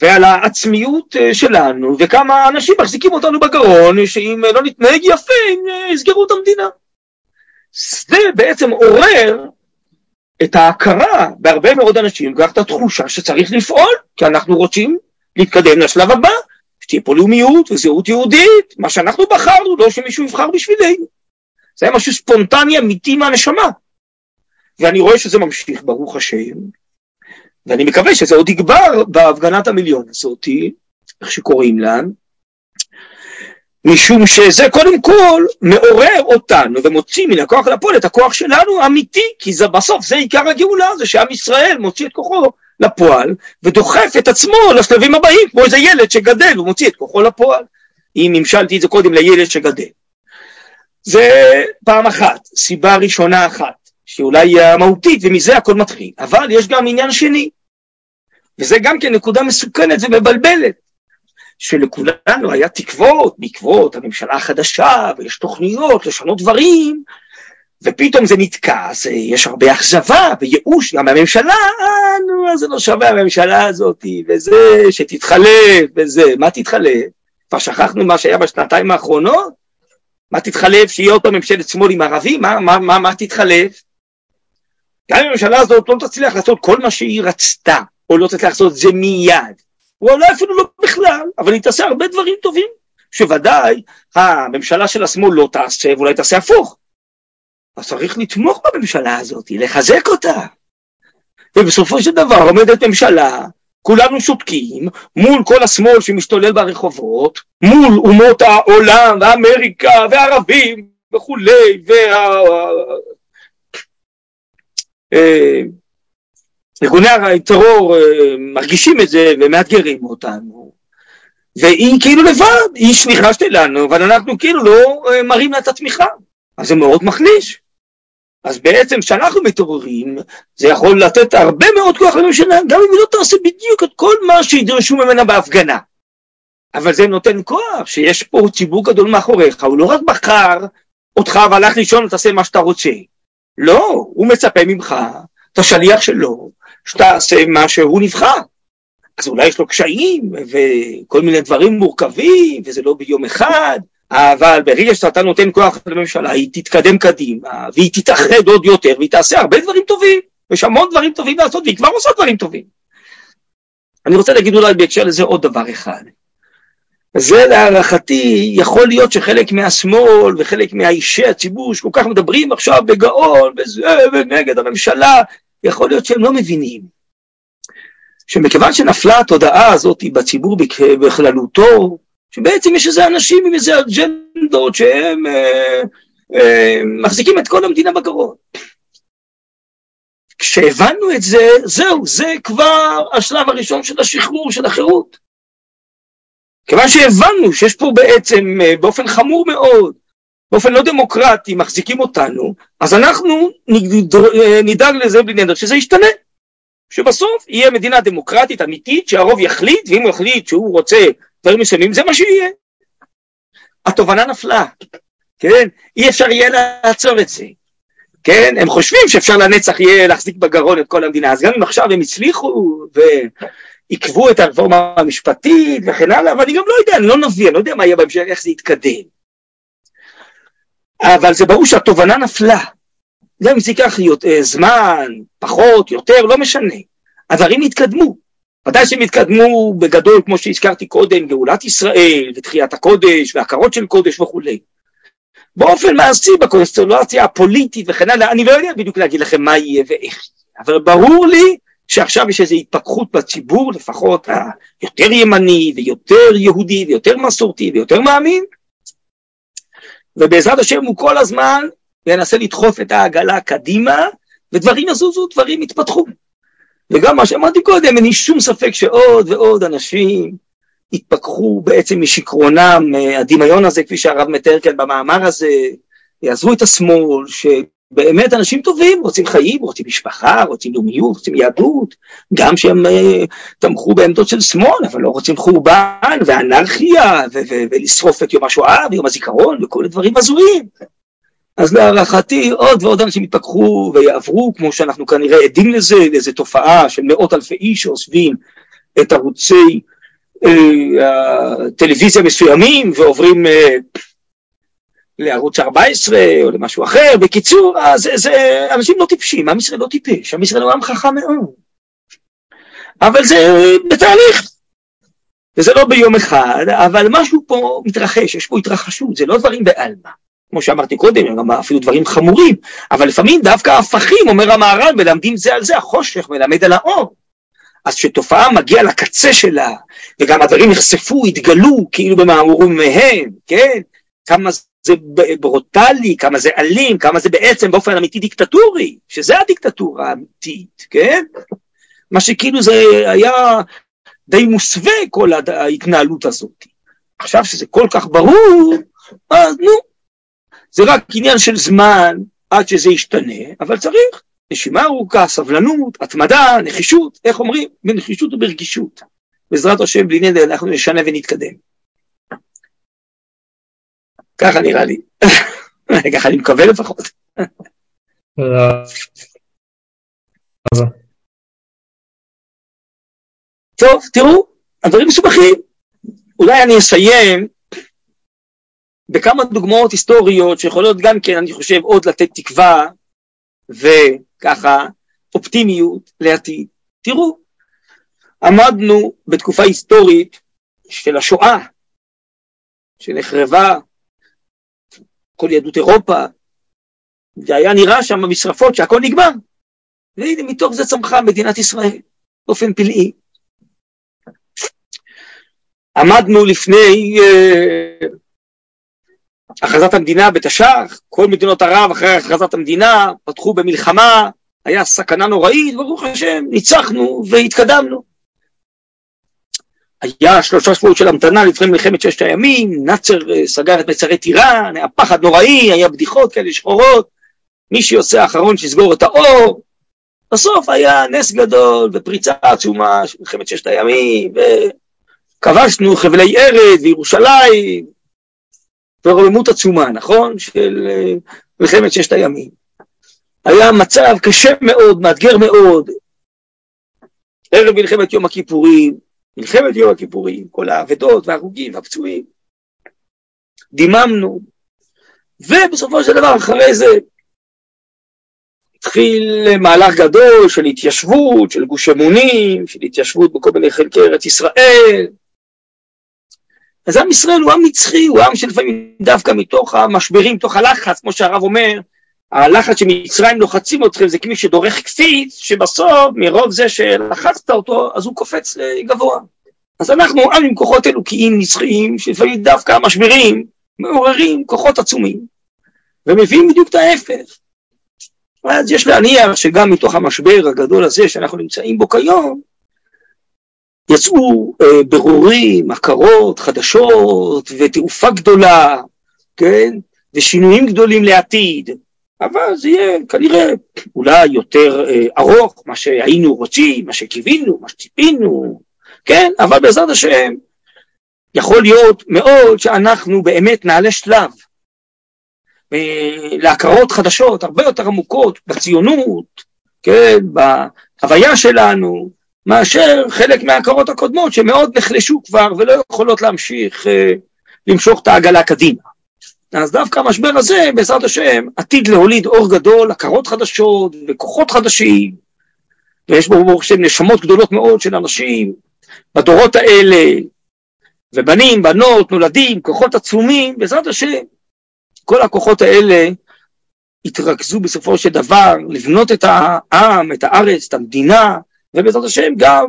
ועל העצמיות שלנו, וכמה אנשים מחזיקים אותנו בגרון, שאם לא נתנהג יפה, הם יסגרו את המדינה. זה בעצם עורר את ההכרה בהרבה מאוד אנשים, כך את התחושה שצריך לפעול, כי אנחנו רוצים להתקדם לשלב הבא, שתהיה פה לאומיות וזהות יהודית, מה שאנחנו בחרנו, לא שמישהו יבחר בשבילנו. זה היה משהו ספונטני אמיתי מהנשמה. ואני רואה שזה ממשיך, ברוך השם, ואני מקווה שזה עוד יגבר בהפגנת המיליון הזאת, איך שקוראים להם, משום שזה קודם כל מעורר אותנו ומוציא מן הכוח לפועל את הכוח שלנו אמיתי, כי זה בסוף, זה עיקר הגאולה, זה שעם ישראל מוציא את כוחו לפועל, ודוחף את עצמו לשלבים הבאים, כמו איזה ילד שגדל, הוא מוציא את כוחו לפועל, אם המשלתי את זה קודם לילד שגדל. זה פעם אחת, סיבה ראשונה אחת, שאולי היא המהותית, ומזה הכל מתחיל. אבל יש גם עניין שני, וזה גם כן נקודה מסוכנת ומבלבלת, שלכולנו היה תקוות, בעקבות הממשלה החדשה, ויש תוכניות לשנות דברים, ופתאום זה נתקע, אז יש הרבה אכזבה וייאוש גם מהממשלה, נו, זה לא שווה הממשלה הזאת, וזה שתתחלף, וזה, מה תתחלף? כבר שכחנו מה שהיה בשנתיים האחרונות? מה תתחלף? שיהיה אותו ממשלת שמאל עם ערבים? מה תתחלף? גם הממשלה הזאת לא תצליח לעשות כל מה שהיא רצתה, או לא תצליח לעשות זה מיד. או אולי אפילו לא בכלל, אבל היא תעשה הרבה דברים טובים, שוודאי הממשלה של השמאל לא תעשה, ואולי תעשה הפוך. אז צריך לתמוך בממשלה הזאת, לחזק אותה. ובסופו של דבר עומדת ממשלה, כולנו שותקים, מול כל השמאל שמשתולל ברחובות, מול אומות העולם, ואמריקה, וערבים, וכולי, ארגוני הטרור מרגישים את זה ומאתגרים אותנו. והיא כאילו לבד, היא שליחה שלנו, אבל אנחנו כאילו לא מראים לה את התמיכה. אז זה מאוד מחליש. אז בעצם כשאנחנו מתעוררים, זה יכול לתת הרבה מאוד כוח לממשלה, גם אם היא לא תעשה בדיוק את כל מה שידרשו ממנה בהפגנה. אבל זה נותן כוח, שיש פה ציבור גדול מאחוריך, הוא לא רק בחר אותך והלך לישון ותעשה מה שאתה רוצה. לא, הוא מצפה ממך, אתה שליח שלו, שתעשה מה שהוא נבחר. אז אולי יש לו קשיים וכל מיני דברים מורכבים, וזה לא ביום אחד, אבל ברגע שאתה נותן כוח לממשלה, היא תתקדם קדימה, והיא תתאחד עוד יותר, והיא תעשה הרבה דברים טובים, יש המון דברים טובים לעשות, והיא כבר עושה דברים טובים. אני רוצה להגיד אולי בהקשר לזה עוד דבר אחד. זה להערכתי, יכול להיות שחלק מהשמאל וחלק מהאישי הציבור, שכל כך מדברים עכשיו בגאון, וזה, ונגד הממשלה, יכול להיות שהם לא מבינים. שמכיוון שנפלה התודעה הזאת בציבור בכללותו, שבעצם יש איזה אנשים עם איזה אג'נדות שהם מחזיקים את כל המדינה בגרון. כשהבנו את זה, זהו, זה כבר השלב הראשון של השחרור, של החירות. כיוון שהבנו שיש פה בעצם באופן חמור מאוד, באופן לא דמוקרטי, מחזיקים אותנו, אז אנחנו נדאג לזה בלי נדר, שזה ישתנה. שבסוף יהיה מדינה דמוקרטית אמיתית שהרוב יחליט, ואם הוא יחליט שהוא רוצה דברים מסוימים, זה מה שיהיה. התובנה נפלה, כן? אי אפשר יהיה לעצור את זה, כן? הם חושבים שאפשר לנצח יהיה להחזיק בגרון את כל המדינה, אז גם אם עכשיו הם הצליחו ועקבו את הרפורמה המשפטית וכן הלאה, אבל אני גם לא יודע, אני לא נביא, אני לא יודע מה יהיה בהמשך, איך זה יתקדם. אבל זה ברור שהתובנה נפלה. גם אם זה ייקח זמן, פחות, יותר, לא משנה. הדברים יתקדמו. ודאי שהם יתקדמו בגדול, כמו שהזכרתי קודם, גאולת ישראל, ותחיית הקודש, והכרות של קודש וכולי. באופן מעשי, בקונסטלציה הפוליטית וכן הלאה, אני לא יודע בדיוק להגיד לכם מה יהיה ואיך. אבל ברור לי שעכשיו יש איזו התפכחות בציבור, לפחות היותר ימני, ויותר יהודי, ויותר מסורתי, ויותר מאמין. ובעזרת השם הוא כל הזמן, וינסה לדחוף את העגלה קדימה, ודברים יזוזו, דברים יתפתחו. וגם מה שאמרתי קודם, אין לי שום ספק שעוד ועוד אנשים יתפכחו בעצם משקרונם, הדמיון הזה, כפי שהרב מתאר כאן במאמר הזה, יעזבו את השמאל, שבאמת אנשים טובים, רוצים חיים, רוצים משפחה, רוצים לאומיות, רוצים יהדות, גם שהם תמכו בעמדות של שמאל, אבל לא רוצים חורבן ואנרכיה, ולשרוף את יום השואה ויום הזיכרון, וכל הדברים הזויים. אז להערכתי עוד ועוד אנשים יתפכחו ויעברו, כמו שאנחנו כנראה עדים לזה, לאיזו תופעה של מאות אלפי איש שעוזבים את ערוצי טלוויזיה מסוימים, ועוברים לערוץ 14 או למשהו אחר. בקיצור, זה אנשים לא טיפשים, עם ישראל לא טיפש, עם ישראל הוא עם חכם מאוד. אבל זה בתהליך. וזה לא ביום אחד, אבל משהו פה מתרחש, יש פה התרחשות, זה לא דברים בעלמא. כמו שאמרתי קודם, גם אפילו דברים חמורים, אבל לפעמים דווקא הפכים, אומר המהר"ל, מלמדים זה על זה, החושך מלמד על האור. אז כשתופעה מגיעה לקצה שלה, וגם הדברים נחשפו, התגלו, כאילו במאמורים מהם, כן? כמה זה ברוטלי, כמה זה אלים, כמה זה בעצם באופן אמיתי דיקטטורי, שזה הדיקטטורה האמיתית, כן? מה שכאילו זה היה די מוסווה כל ההתנהלות הזאת. עכשיו שזה כל כך ברור, אז נו, זה רק עניין של זמן עד שזה ישתנה, אבל צריך נשימה ארוכה, סבלנות, התמדה, נחישות, איך אומרים? בנחישות וברגישות. בעזרת השם, בלי נדר, אנחנו נשנה ונתקדם. ככה נראה לי. ככה אני מקווה לפחות. טוב, תראו, הדברים מסובכים. אולי אני אסיים בכמה דוגמאות היסטוריות שיכולות גם כן, אני חושב, עוד לתת תקווה וככה אופטימיות לעתיד. תראו, עמדנו בתקופה היסטורית של השואה, שנחרבה, כל יהדות אירופה, והיה נראה שם המשרפות שהכל נגמר, והנה מתוך זה צמחה מדינת ישראל, באופן פלאי. עמדנו לפני הכרזת המדינה בתש"ח, כל מדינות ערב אחרי הכרזת המדינה, פתחו במלחמה, היה סכנה נוראית, ברוך השם, ניצחנו והתקדמנו. היה 3 שבועות של המתנה לפני מלחמת 6 הימים, נאצר סגר את מצרי טיראן, היה פחד נוראי, היה בדיחות כאלה שחורות, מי שיוצא האחרון שיסגור את האור, בסוף היה נס גדול ופריצה עצומה של מלחמת 6 הימים, וכבשנו חבלי ארץ וירושלים, ורוממות עצומה, נכון? של מלחמת 6 הימים. היה מצב קשה מאוד, מאתגר מאוד, ערב מלחמת יום הכיפורים, מלחמת יום הכיפורים, כל העבדות וההרוגים והפצועים, דיממנו, ובסופו של דבר אחרי זה התחיל מהלך גדול של התיישבות, של גוש אמונים, של התיישבות בכל מיני חלקי ארץ ישראל. אז עם ישראל הוא עם נצחי, הוא עם שלפעמים דווקא מתוך המשברים, תוך הלחץ, כמו שהרב אומר, הלחץ שמצרים לוחצים אתכם זה כמי שדורך קפיץ, שבסוף מרוב זה שלחצת אותו, אז הוא קופץ גבוה. אז אנחנו עם כוחות אלוקיים נצחיים, שלפעמים דווקא משברים, מעוררים כוחות עצומים, ומביאים בדיוק את ההפך. אז יש להניח שגם מתוך המשבר הגדול הזה שאנחנו נמצאים בו כיום, יצאו ברורים, הכרות, חדשות, ותעופה גדולה, כן? ושינויים גדולים לעתיד. אבל זה יהיה כנראה אולי יותר ארוך, מה שהיינו רוצים, מה שקיווינו, מה שציפינו, כן? אבל בעזרת השם, יכול להיות מאוד שאנחנו באמת נעלה שלב, להכרות חדשות הרבה יותר עמוקות בציונות, כן? בהוויה שלנו, מאשר חלק מההכרות הקודמות שמאוד נחלשו כבר ולא יכולות להמשיך, למשוך את העגלה קדימה. אז דווקא המשבר הזה, בעזרת השם, עתיד להוליד אור גדול, הכרות חדשות וכוחות חדשים, ויש בו ברוך השם נשמות גדולות מאוד של אנשים, בדורות האלה, ובנים, בנות, נולדים, כוחות עצומים, בעזרת השם, כל הכוחות האלה התרכזו בסופו של דבר, לבנות את העם, את הארץ, את המדינה, ובעזרת השם גם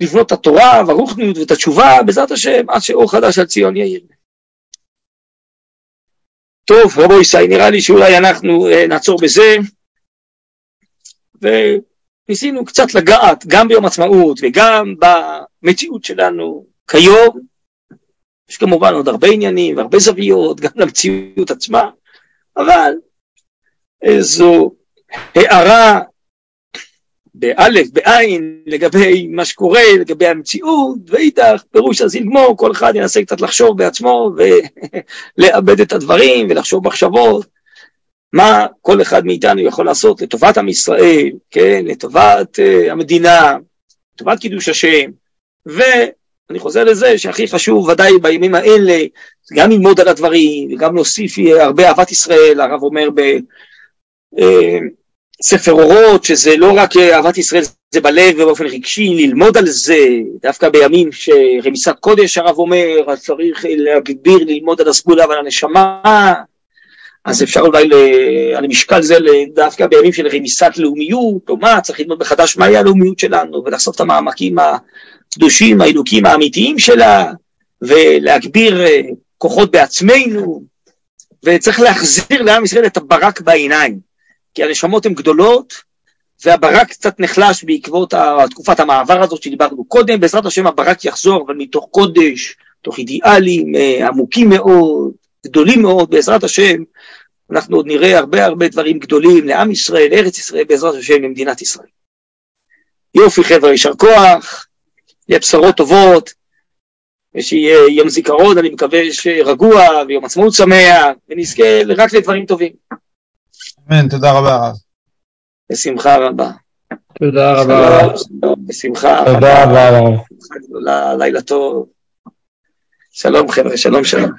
לבנות את התורה, והרוחניות ואת התשובה, בעזרת השם, עד שאור חדש על ציון יאיר. טוב, רבו ישראל, נראה לי שאולי אנחנו נעצור בזה, וניסינו קצת לגעת, גם ביום עצמאות וגם במציאות שלנו כיום, יש כמובן עוד הרבה עניינים והרבה זוויות, גם למציאות עצמה, אבל זו הערה באלף, בעין, לגבי מה שקורה, לגבי המציאות, ואיתך פירוש אז ילגמור, כל אחד ינסה קצת לחשוב בעצמו, ולאבד את הדברים, ולחשוב מחשבות, מה כל אחד מאיתנו יכול לעשות, לטובת עם ישראל, כן, לטובת המדינה, לטובת קידוש השם, ואני חוזר לזה, שהכי חשוב ודאי בימים האלה, זה גם ללמוד על הדברים, וגם להוסיף הרבה אהבת ישראל, הרב אומר ספר אורות, שזה לא רק אהבת ישראל, זה בלב ובאופן רגשי, ללמוד על זה, דווקא בימים שרמיסת קודש הרב אומר, אז צריך להגביר, ללמוד על הסגולה ועל הנשמה, אז אפשר אולי, על המשקל זה, דווקא בימים של רמיסת לאומיות, או מה, צריך ללמוד מחדש מהי הלאומיות שלנו, ולחשוף את המעמקים הקדושים, האלוקים האמיתיים שלה, ולהגביר כוחות בעצמנו, וצריך להחזיר לעם ישראל את הברק בעיניים, כי הנשמות הן גדולות, והברק קצת נחלש בעקבות תקופת המעבר הזאת שדיברנו קודם, בעזרת השם הברק יחזור, אבל מתוך קודש, תוך אידיאלים עמוקים מאוד, גדולים מאוד, בעזרת השם, אנחנו עוד נראה הרבה הרבה דברים גדולים, לעם ישראל, לארץ ישראל, בעזרת השם, למדינת ישראל. יופי חבר'ה, יישר כוח, יהיה בשורות טובות, ושיהיה יום זיכרון, אני מקווה שרגוע, ויום עצמאות שמח, ונזכה רק לדברים טובים. אמן, תודה רבה הרב. בשמחה רבה. תודה רבה. בשמחה רבה. תודה רבה הרב. לילה טוב. שלום חבר'ה, שלום שלום.